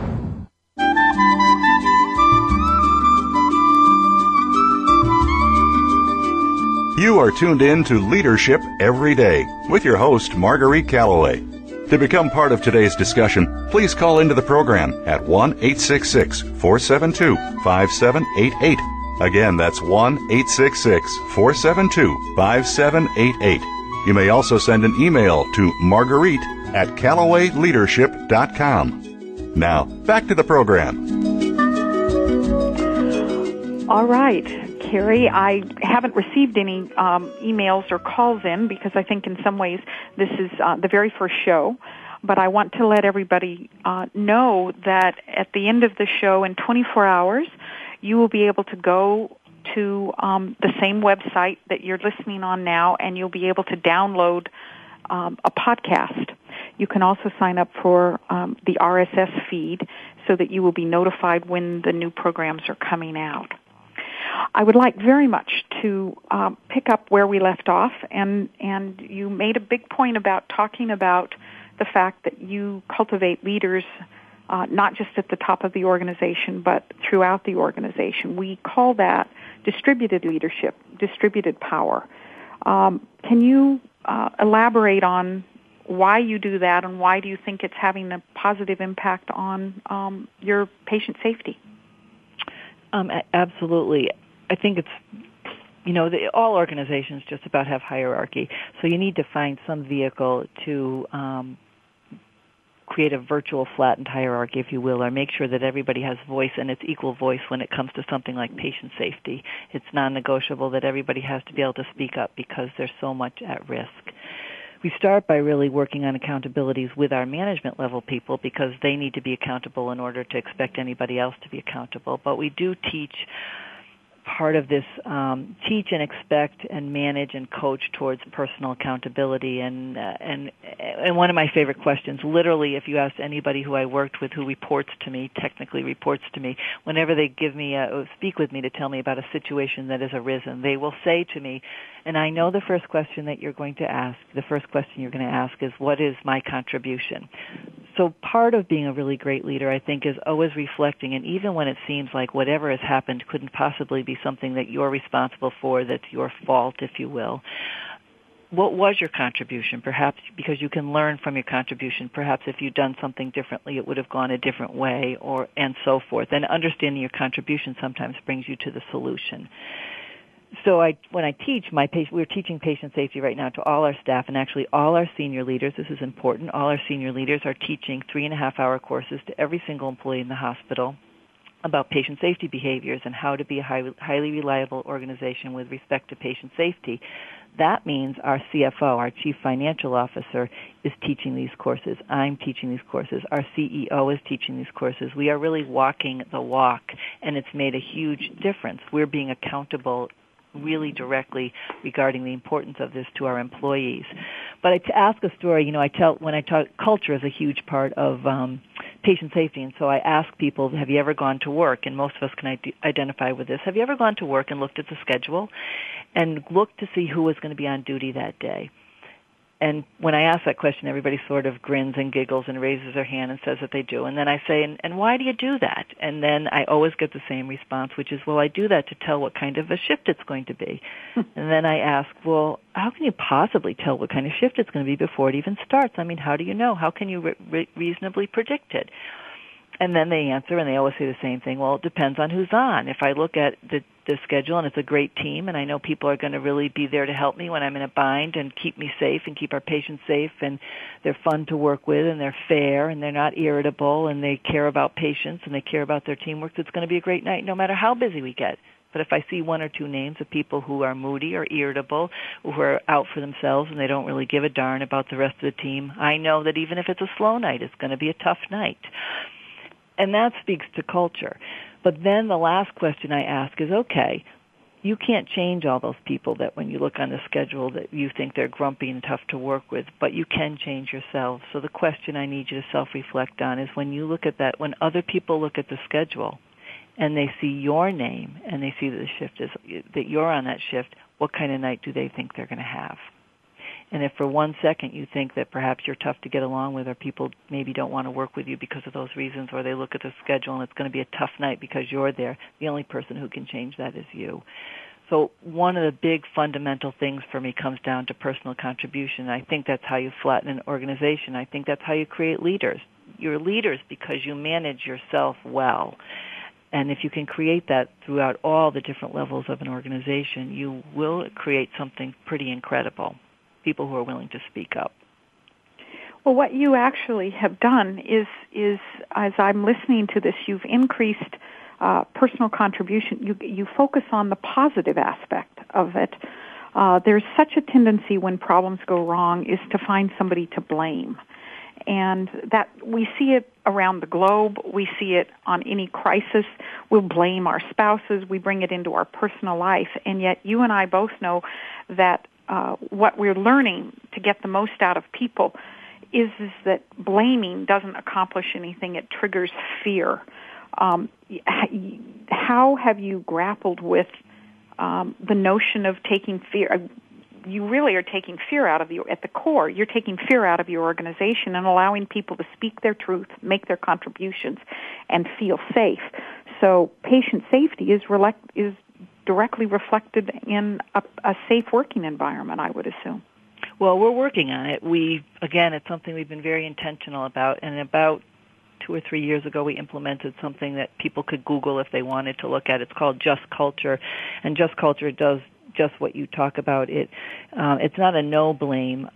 You are tuned in to Leadership Every Day with your host, Marguerite Calloway. To become part of today's discussion, please call into the program at 1-866-472-5788. Again, that's 1-866-472-5788. You may also send an email to marguerite@callawayleadership.com. Now, back to the program. All right. Carrie, I haven't received any emails or calls in, because I think in some ways this is the very first show. But I want to let everybody know that at the end of the show, in 24 hours, you will be able to go to the same website that you're listening on now, and you'll be able to download a podcast. You can also sign up for the RSS feed so that you will be notified when the new programs are coming out. I would like very much to pick up where we left off, and you made a big point about talking about the fact that you cultivate leaders not just at the top of the organization, but throughout the organization. We call that distributed leadership, distributed power. Can you elaborate on why you do that, and why do you think it's having a positive impact on your patient safety? Absolutely. I think it's, all organizations just about have hierarchy, so you need to find some vehicle to create a virtual flattened hierarchy, if you will, or make sure that everybody has voice, and it's equal voice when it comes to something like patient safety. It's non-negotiable that everybody has to be able to speak up because there's so much at risk. We start by really working on accountabilities with our management level people, because they need to be accountable in order to expect anybody else to be accountable. But we do teach part of this, teach and expect and manage and coach towards personal accountability. And one of my favorite questions, literally, if you asked anybody who I worked with who reports to me, technically reports to me, whenever they speak with me to tell me about a situation that has arisen, they will say to me, and I know the first question that you're going to ask, is, what is my contribution? So part of being a really great leader, I think, is always reflecting, and even when it seems like whatever has happened couldn't possibly be something that you're responsible for, that's your fault, if you will, what was your contribution, perhaps because you can learn from your contribution. Perhaps if you'd done something differently, it would have gone a different way, or and so forth. And understanding your contribution sometimes brings you to the solution. So when I teach my patient, we're teaching patient safety right now to all our staff, and actually all our senior leaders. This is important. All our senior leaders are teaching 3.5-hour courses to every single employee in the hospital about patient safety behaviors and how to be a highly reliable organization with respect to patient safety. That means our CFO, our Chief Financial Officer, is teaching these courses. I'm teaching these courses. Our CEO is teaching these courses. We are really walking the walk, and it's made a huge difference. We're being accountable really directly regarding the importance of this to our employees. But to ask a story, culture is a huge part of patient safety, and so I ask people, have you ever gone to work? And most of us can identify with this. Have you ever gone to work and looked at the schedule and looked to see who was going to be on duty that day? And when I ask that question, everybody sort of grins and giggles and raises their hand and says that they do. And then I say, and why do you do that? And then I always get the same response, which is, well, I do that to tell what kind of a shift it's going to be. And then I ask, well, how can you possibly tell what kind of shift it's going to be before it even starts? I mean, how do you know? How can you reasonably predict it? And then they answer, and they always say the same thing. Well, it depends on who's on. If I look at the schedule, and it's a great team, and I know people are going to really be there to help me when I'm in a bind and keep me safe and keep our patients safe, and they're fun to work with, and they're fair, and they're not irritable, and they care about patients, and they care about their teamwork, it's going to be a great night no matter how busy we get. But if I see one or two names of people who are moody or irritable, who are out for themselves, and they don't really give a darn about the rest of the team, I know that even if it's a slow night, it's going to be a tough night. And that speaks to culture. But then the last question I ask is, okay, you can't change all those people that when you look on the schedule that you think they're grumpy and tough to work with, but you can change yourself. So the question I need you to self-reflect on is when you look at that, when other people look at the schedule and they see your name and they see that the shift is that you're on that shift, what kind of night do they think they're going to have? And if for one second you think that perhaps you're tough to get along with or people maybe don't want to work with you because of those reasons, or they look at the schedule and it's going to be a tough night because you're there, the only person who can change that is you. So one of the big fundamental things for me comes down to personal contribution. I think that's how you flatten an organization. I think that's how you create leaders. You're leaders because you manage yourself well. And if you can create that throughout all the different levels of an organization, you will create something pretty incredible. People who are willing to speak up. Well, what you actually have done is as I'm listening to this, you've increased personal contribution. You focus on the positive aspect of it. There's such a tendency when problems go wrong is to find somebody to blame. And that we see it around the globe. We see it on any crisis. We'll blame our spouses. We bring it into our personal life. And yet you and I both know that what we're learning to get the most out of people is that blaming doesn't accomplish anything. It triggers fear. How have you grappled with the notion of taking fear? You really are taking fear out of you at the core. You're taking fear out of your organization and allowing people to speak their truth, make their contributions, and feel safe. So patient safety is directly reflected in a safe working environment, I would assume. Well, we're working on it. It's something we've been very intentional about, and about 2 or 3 years ago we implemented something that people could Google if they wanted to look at. It's called Just Culture, and Just Culture does just what you talk about. It's not a no-blame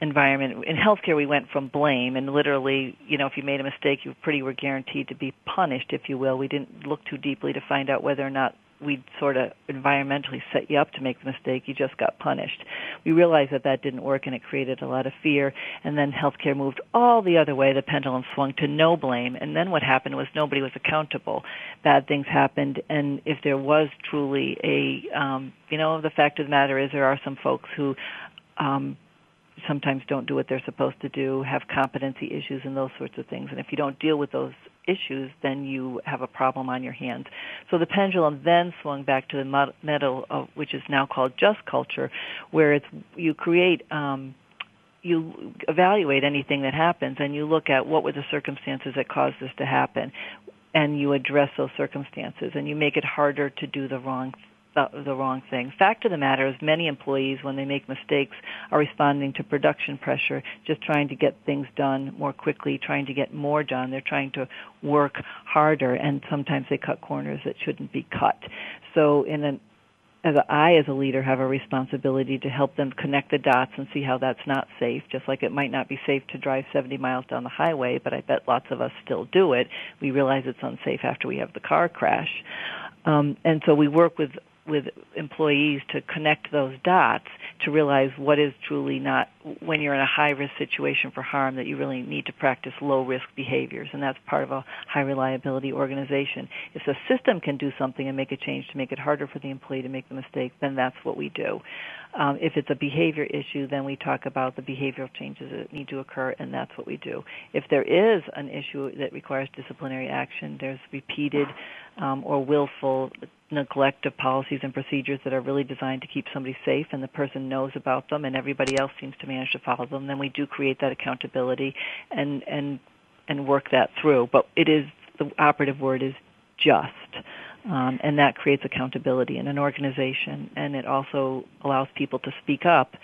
environment. In healthcare, we went from blame, and literally, if you made a mistake, you were guaranteed to be punished, if you will. We didn't look too deeply to find out whether or not we'd sort of environmentally set you up to make the mistake. You just got punished. We realized that didn't work, and it created a lot of fear. And then healthcare moved all the other way. The pendulum swung to no blame. And then what happened was nobody was accountable. Bad things happened. And if there was truly the fact of the matter is there are some folks who sometimes don't do what they're supposed to do, have competency issues and those sorts of things. And if you don't deal with those issues, then you have a problem on your hands. So the pendulum then swung back to the middle, which is now called Just Culture, where you evaluate anything that happens and you look at what were the circumstances that caused this to happen, and you address those circumstances, and you make it harder to do the wrong the wrong thing. Fact of the matter is many employees, when they make mistakes, are responding to production pressure, just trying to get things done more quickly, trying to get more done. They're trying to work harder, and sometimes they cut corners that shouldn't be cut. So I, as a leader, have a responsibility to help them connect the dots and see how that's not safe, just like it might not be safe to drive 70 miles down the highway, but I bet lots of us still do it. We realize it's unsafe after we have the car crash. And so we work with employees to connect those dots to realize what is truly not, when you're in a high-risk situation for harm, that you really need to practice low-risk behaviors, and that's part of a high-reliability organization. If the system can do something and make a change to make it harder for the employee to make the mistake, then that's what we do. If it's a behavior issue, then we talk about the behavioral changes that need to occur, and that's what we do. If there is an issue that requires disciplinary action, there's repeated or willful neglect of policies and procedures that are really designed to keep somebody safe, and the person knows about them and everybody else seems to manage to follow them, then we do create that accountability and work that through. But it is, the operative word is just. And that creates accountability in an organization, and it also allows people to speak up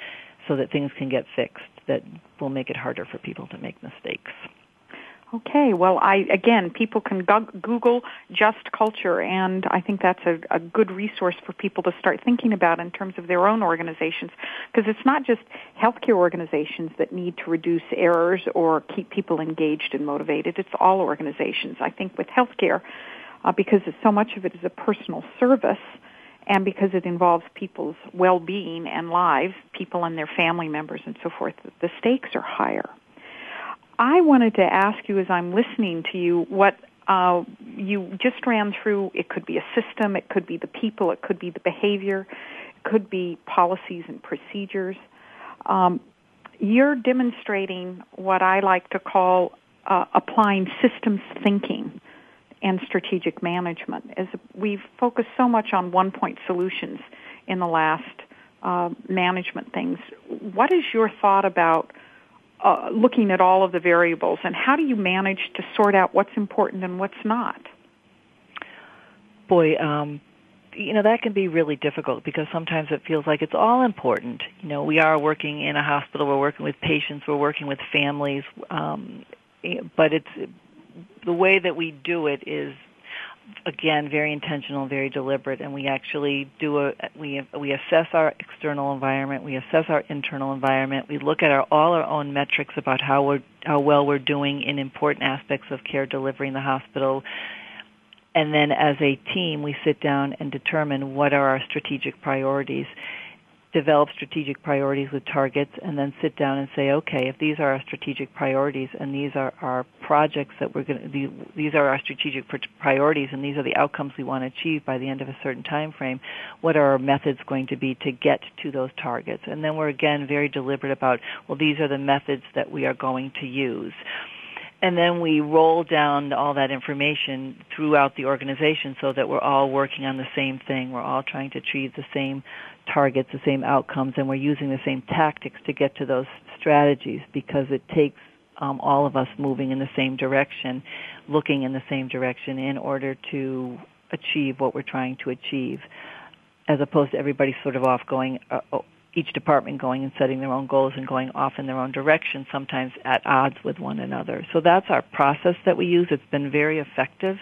so that things can get fixed that will make it harder for people to make mistakes. Okay, well, again, people can Google Just Culture, and I think that's a good resource for people to start thinking about in terms of their own organizations, because it's not just healthcare organizations that need to reduce errors or keep people engaged and motivated. It's all organizations. I think with healthcare, because so much of it is a personal service, and because it involves people's well-being and lives, people and their family members and so forth, the stakes are higher. I wanted to ask you, as I'm listening to you, what you just ran through. It could be a system, it could be the people, it could be the behavior, it could be policies and procedures. You're demonstrating what I like to call applying systems thinking and strategic management. As we've focused so much on one-point solutions in the last management things, what is your thought about looking at all of the variables, and how do you manage to sort out what's important and what's not? Boy, that can be really difficult because sometimes it feels like it's all important. You know, we are working in a hospital, we're working with patients, we're working with families, but it's the way that we do it is, again, very intentional, very deliberate, and we actually we assess our external environment, we assess our internal environment, we look at all our own metrics about how well we're doing in important aspects of care delivery in the hospital, and then as a team we sit down and determine what are our strategic priorities, develop strategic priorities with targets, and then sit down and say, okay, if these are our strategic priorities and these are our projects that we're going to, these are our strategic priorities and these are the outcomes we want to achieve by the end of a certain time frame, what are our methods going to be to get to those targets? And then we're, again, very deliberate about, well, these are the methods that we are going to use. And then we roll down all that information throughout the organization so that we're all working on the same thing. We're all trying to achieve the same targets, the same outcomes, and we're using the same tactics to get to those strategies because it takes all of us moving in the same direction, looking in the same direction in order to achieve what we're trying to achieve, as opposed to everybody sort of off going, each department going and setting their own goals and going off in their own direction, sometimes at odds with one another. So that's our process that we use. It's been very effective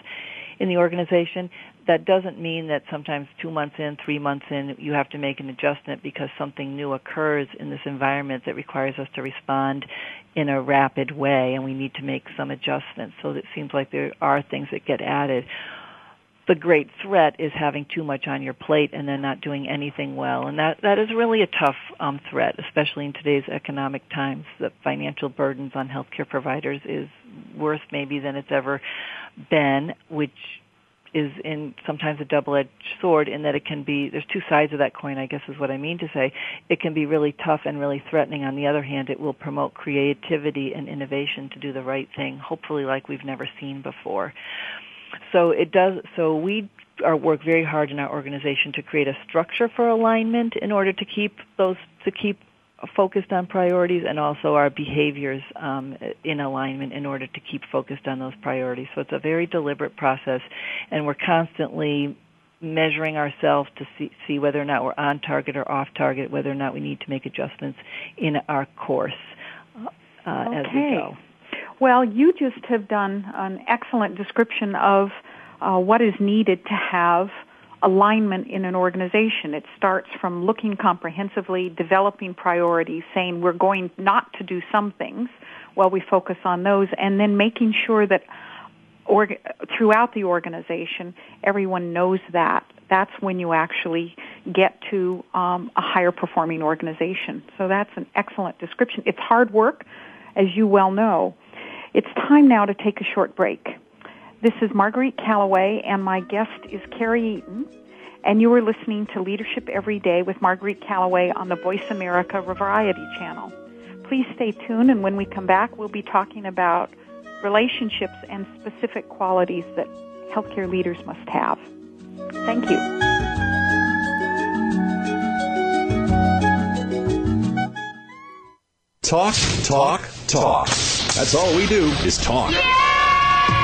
in the organization. That doesn't mean that sometimes 2 months in, 3 months in, you have to make an adjustment because something new occurs in this environment that requires us to respond in a rapid way, and we need to make some adjustments. So it seems like there are things that get added. The great threat is having too much on your plate and then not doing anything well. And that is really a tough threat, especially in today's economic times. The financial burdens on healthcare providers is worse maybe than it's ever been, which is in sometimes a double-edged sword in that it can be, there's two sides of that coin, I guess is what I mean to say. It can be really tough and really threatening. On the other hand, it will promote creativity and innovation to do the right thing, hopefully like we've never seen before. So we work very hard in our organization to create a structure for alignment in order to keep focused on priorities, and also our behaviors in alignment in order to keep focused on those priorities. So it's a very deliberate process, and we're constantly measuring ourselves to see whether or not we're on target or off target, whether or not we need to make adjustments in our course as we go. Well, you just have done an excellent description of what is needed to have alignment in an organization. It starts from looking comprehensively, developing priorities, saying we're going not to do some things while we focus on those, and then making sure that throughout the organization, everyone knows that. That's when you actually get to a higher performing organization. So that's an excellent description. It's hard work, as you well know. It's time now to take a short break. This is Marguerite Calloway, and my guest is Carrie Eaton, and you are listening to Leadership Every Day with Marguerite Calloway on the Voice America Variety Channel. Please stay tuned, and when we come back, we'll be talking about relationships and specific qualities that healthcare leaders must have. Thank you. Talk, talk, talk. That's all we do is talk. Yeah!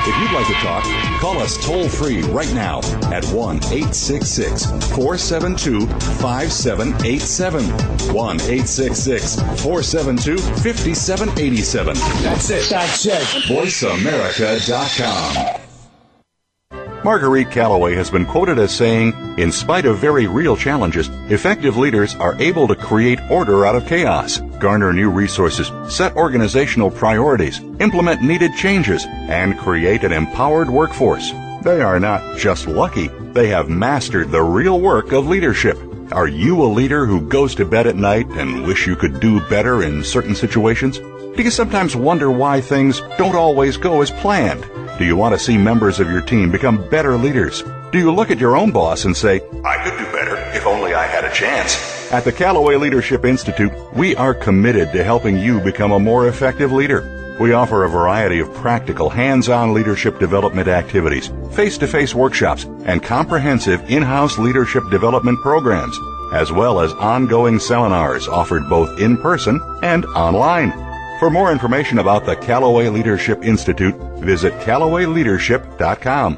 If you'd like to talk, call us toll-free right now at 1-866-472-5787. 1-866-472-5787. That's it. That's it. VoiceAmerica.com. Marguerite Calloway has been quoted as saying, "In spite of very real challenges, effective leaders are able to create order out of chaos, garner new resources, set organizational priorities, implement needed changes, and create an empowered workforce. They are not just lucky, they have mastered the real work of leadership." Are you a leader who goes to bed at night and wish you could do better in certain situations? Do you sometimes wonder why things don't always go as planned? Do you want to see members of your team become better leaders? Do you look at your own boss and say, "I could do better if only I had a chance"? At the Callaway Leadership Institute, we are committed to helping you become a more effective leader. We offer a variety of practical, hands-on leadership development activities, face-to-face workshops, and comprehensive in-house leadership development programs, as well as ongoing seminars offered both in person and online. For more information about the Callaway Leadership Institute, visit CallawayLeadership.com.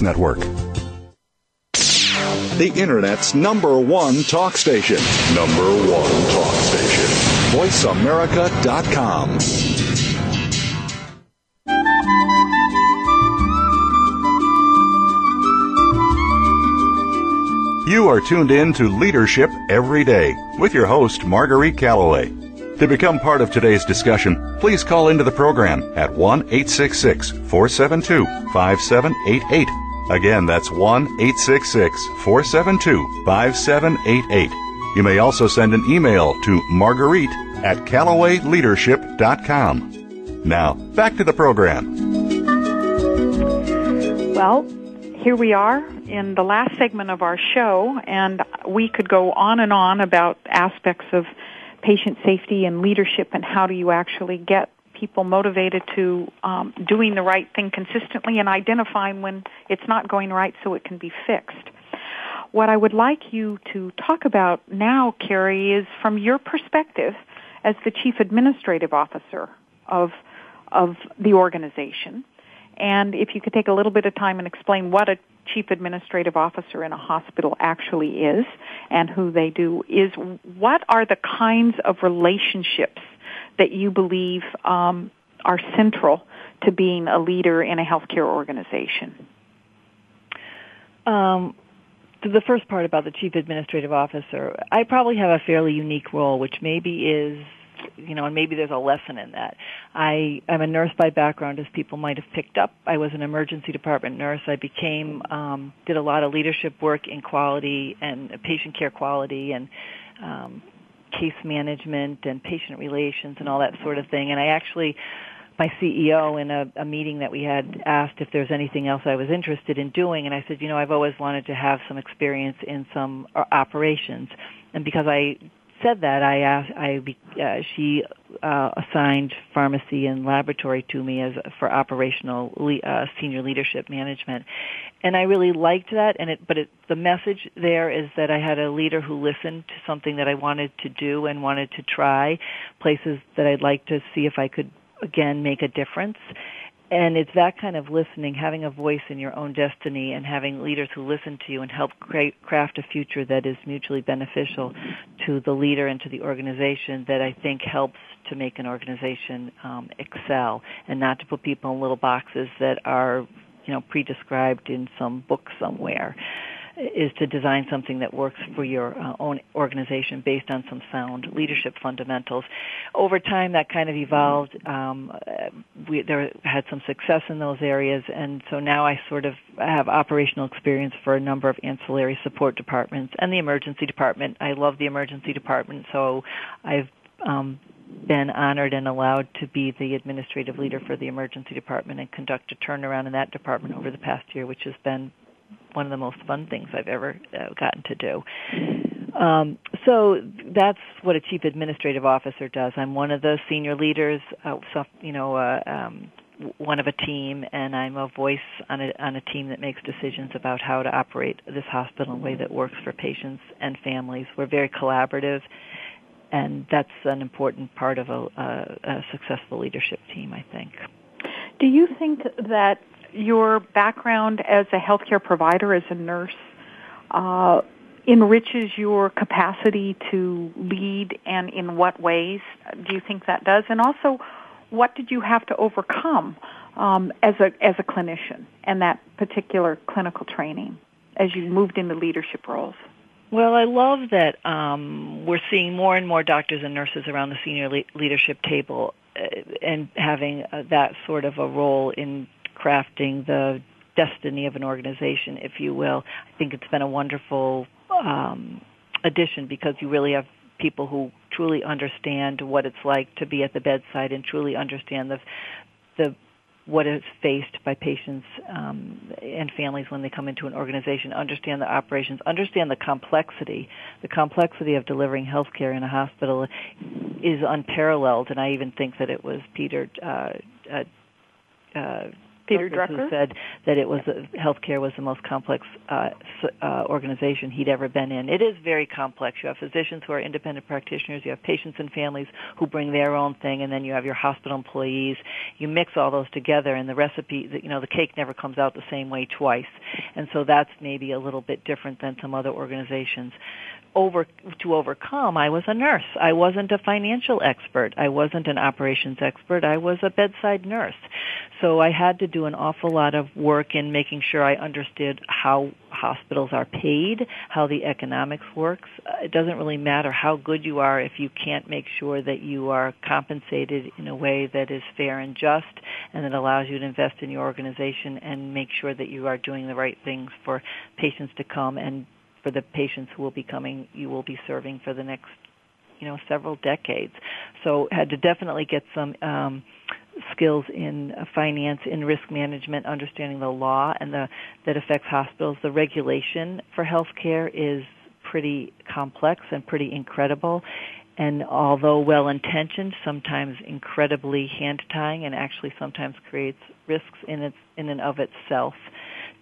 Network. The Internet's number one talk station. Number one talk station. VoiceAmerica.com. You are tuned in to Leadership Every Day with your host, Marguerite Calloway. To become part of today's discussion, please call into the program at 1-866-472-5788. Again, that's 1-866-472-5788. You may also send an email to Marguerite at CallawayLeadership.com. Now, back to the program. Well, here we are in the last segment of our show, and we could go on and on about aspects of patient safety and leadership, and how do you actually get people motivated to doing the right thing consistently and identifying when it's not going right so it can be fixed. What I would like you to talk about now, Carrie, is from your perspective as the Chief Administrative Officer of the organization, and if you could take a little bit of time and explain what a Chief Administrative Officer in a hospital actually is and who they do is, what are the kinds of relationships that you believe are central to being a leader in a healthcare organization? To the first part about the chief administrative officer, I probably have a fairly unique role, which maybe is, you know, and maybe there's a lesson in that. I'm a nurse by background, as people might have picked up. I was an emergency department nurse. I became, did a lot of leadership work in quality and patient care quality and case management and patient relations and all that sort of thing. And I actually, my CEO in a meeting that we had asked if there's anything else I was interested in doing, and I said, you know, I've always wanted to have some experience in some operations. And because I said that, I asked, she assigned pharmacy and laboratory to me as for operational senior leadership management, and I really liked that. And the message there is that I had a leader who listened to something that I wanted to do and wanted to try, places that I'd like to see if I could again make a difference. And it's that kind of listening, having a voice in your own destiny and having leaders who listen to you and help craft a future that is mutually beneficial to the leader and to the organization, that I think helps to make an organization excel, and not to put people in little boxes that are, you know, pre-described in some book somewhere. Is to design something that works for your own organization based on some sound leadership fundamentals. Over time, that kind of evolved. We had some success in those areas, and so now I sort of have operational experience for a number of ancillary support departments and the emergency department. I love the emergency department, so I've been honored and allowed to be the administrative leader for the emergency department and conduct a turnaround in that department over the past year, which has been one of the most fun things I've ever gotten to do. So that's what a chief administrative officer does. I'm one of the senior leaders, one of a team, and I'm a voice on a team that makes decisions about how to operate this hospital in a way that works for patients and families. We're very collaborative, and that's an important part of a successful leadership team, I think. Do you think that your background as a healthcare provider, as a nurse, enriches your capacity to lead, and in what ways do you think that does? And also, what did you have to overcome as a clinician and that particular clinical training as you moved into leadership roles? Well, I love that we're seeing more and more doctors and nurses around the senior leadership table and having that sort of a role in crafting the destiny of an organization, if you will. I think it's been a wonderful addition, because you really have people who truly understand what it's like to be at the bedside and truly understand the what is faced by patients and families when they come into an organization, understand the operations, understand the complexity of delivering health care in a hospital is unparalleled. And I even think that it was Peter Drucker said that it was healthcare was the most complex organization he'd ever been in. It is very complex. You have physicians who are independent practitioners. You have patients and families who bring their own thing, and then you have your hospital employees. You mix all those together, and the recipe, you know, the cake never comes out the same way twice. And so that's maybe a little bit different than some other organizations. To overcome, I was a nurse. I wasn't a financial expert. I wasn't an operations expert. I was a bedside nurse. So I had to do an awful lot of work in making sure I understood how hospitals are paid, how the economics works. It doesn't really matter how good you are if you can't make sure that you are compensated in a way that is fair and just, and that allows you to invest in your organization and make sure that you are doing the right things for patients to come and for the patients who will be coming, you will be serving for the next, you know, several decades. So had to definitely get some skills in finance, in risk management, understanding the law and that affects hospitals. The regulation for healthcare is pretty complex and pretty incredible. And although well-intentioned, sometimes incredibly hand-tying, and actually sometimes creates risks in and of itself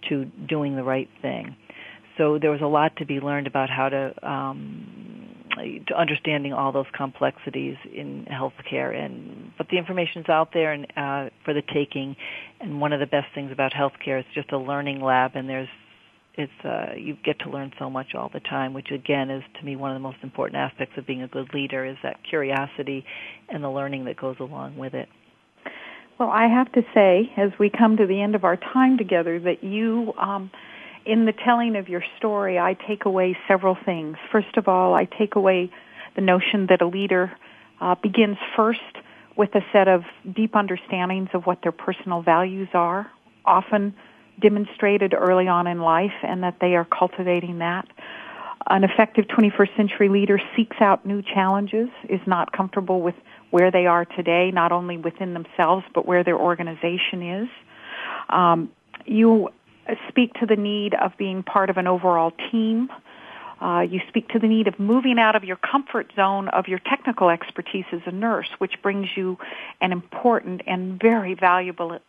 to doing the right thing. So there was a lot to be learned about how to understanding all those complexities in healthcare, but the information's out there and for the taking. And one of the best things about healthcare is just a learning lab, and you get to learn so much all the time, which again is to me one of the most important aspects of being a good leader, is that curiosity and the learning that goes along with it. Well, I have to say, as we come to the end of our time together, that you in the telling of your story, I take away several things. First of all, I take away the notion that a leader begins first with a set of deep understandings of what their personal values are, often demonstrated early on in life, and that they are cultivating that. An effective 21st century leader seeks out new challenges, is not comfortable with where they are today, not only within themselves, but where their organization is. You speak to the need of being part of an overall team. You speak to the need of moving out of your comfort zone of your technical expertise as a nurse, which brings you an important and very valuable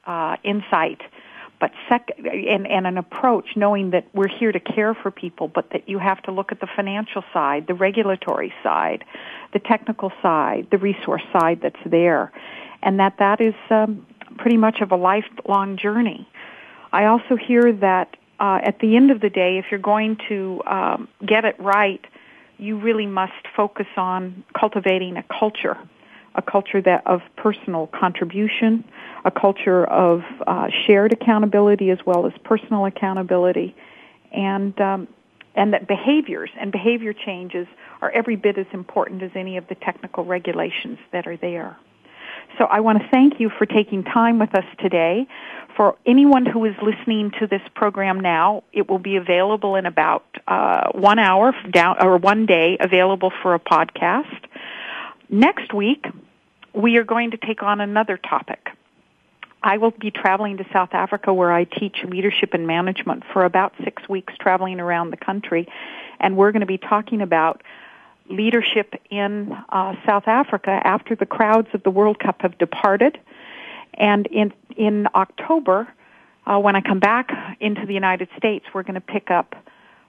insight, but and an approach, knowing that we're here to care for people, but that you have to look at the financial side, the regulatory side, the technical side, the resource side that's there, and that is pretty much of a lifelong journey. I also hear that at the end of the day, if you're going to get it right, you really must focus on cultivating a culture that of personal contribution, a culture of shared accountability as well as personal accountability, and that behaviors and behavior changes are every bit as important as any of the technical regulations that are there. So I want to thank you for taking time with us today. For anyone who is listening to this program now, it will be available in about 1 hour down, or 1 day available for a podcast. Next week, we are going to take on another topic. I will be traveling to South Africa, where I teach leadership and management for about 6 weeks, traveling around the country, and we're going to be talking about leadership in South Africa after the crowds of the World Cup have departed. And in October, when I come back into the United States, we're going to pick up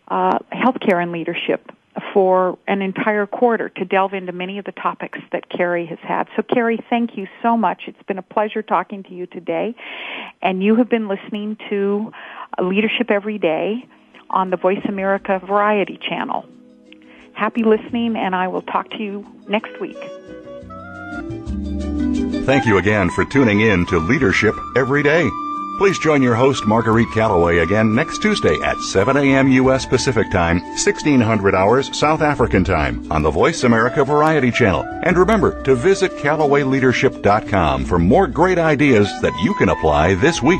healthcare and leadership for an entire quarter to delve into many of the topics that Carrie has had. So, Carrie, thank you so much. It's been a pleasure talking to you today. And you have been listening to Leadership Every Day on the Voice America Variety Channel. Happy listening, and I will talk to you next week. Thank you again for tuning in to Leadership Every Day. Please join your host, Marguerite Calloway, again next Tuesday at 7 a.m. U.S. Pacific Time, 1600 hours South African Time on the Voice America Variety Channel. And remember to visit CallawayLeadership.com for more great ideas that you can apply this week.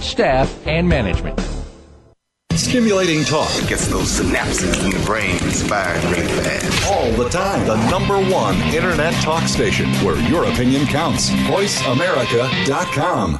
staff, and management. Stimulating talk. It gets those synapses in the brain firing really fast. All the time. The number one Internet talk station where your opinion counts. VoiceAmerica.com.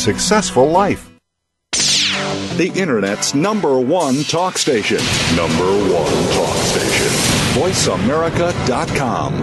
successful life. The Internet's #1 talk station. #1 talk station. VoiceAmerica.com.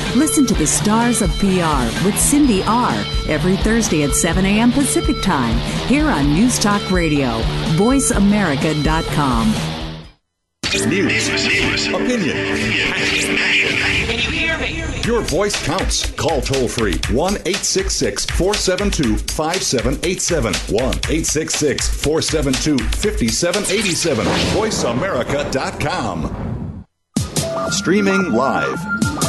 Listen to the Stars of PR with Cindy R. every Thursday at 7 a.m. Pacific Time here on News Talk Radio, VoiceAmerica.com. News, opinion, passion. Your voice counts. Call toll-free 1-866-472-5787, 1-866-472-5787, voiceamerica.com. Streaming live,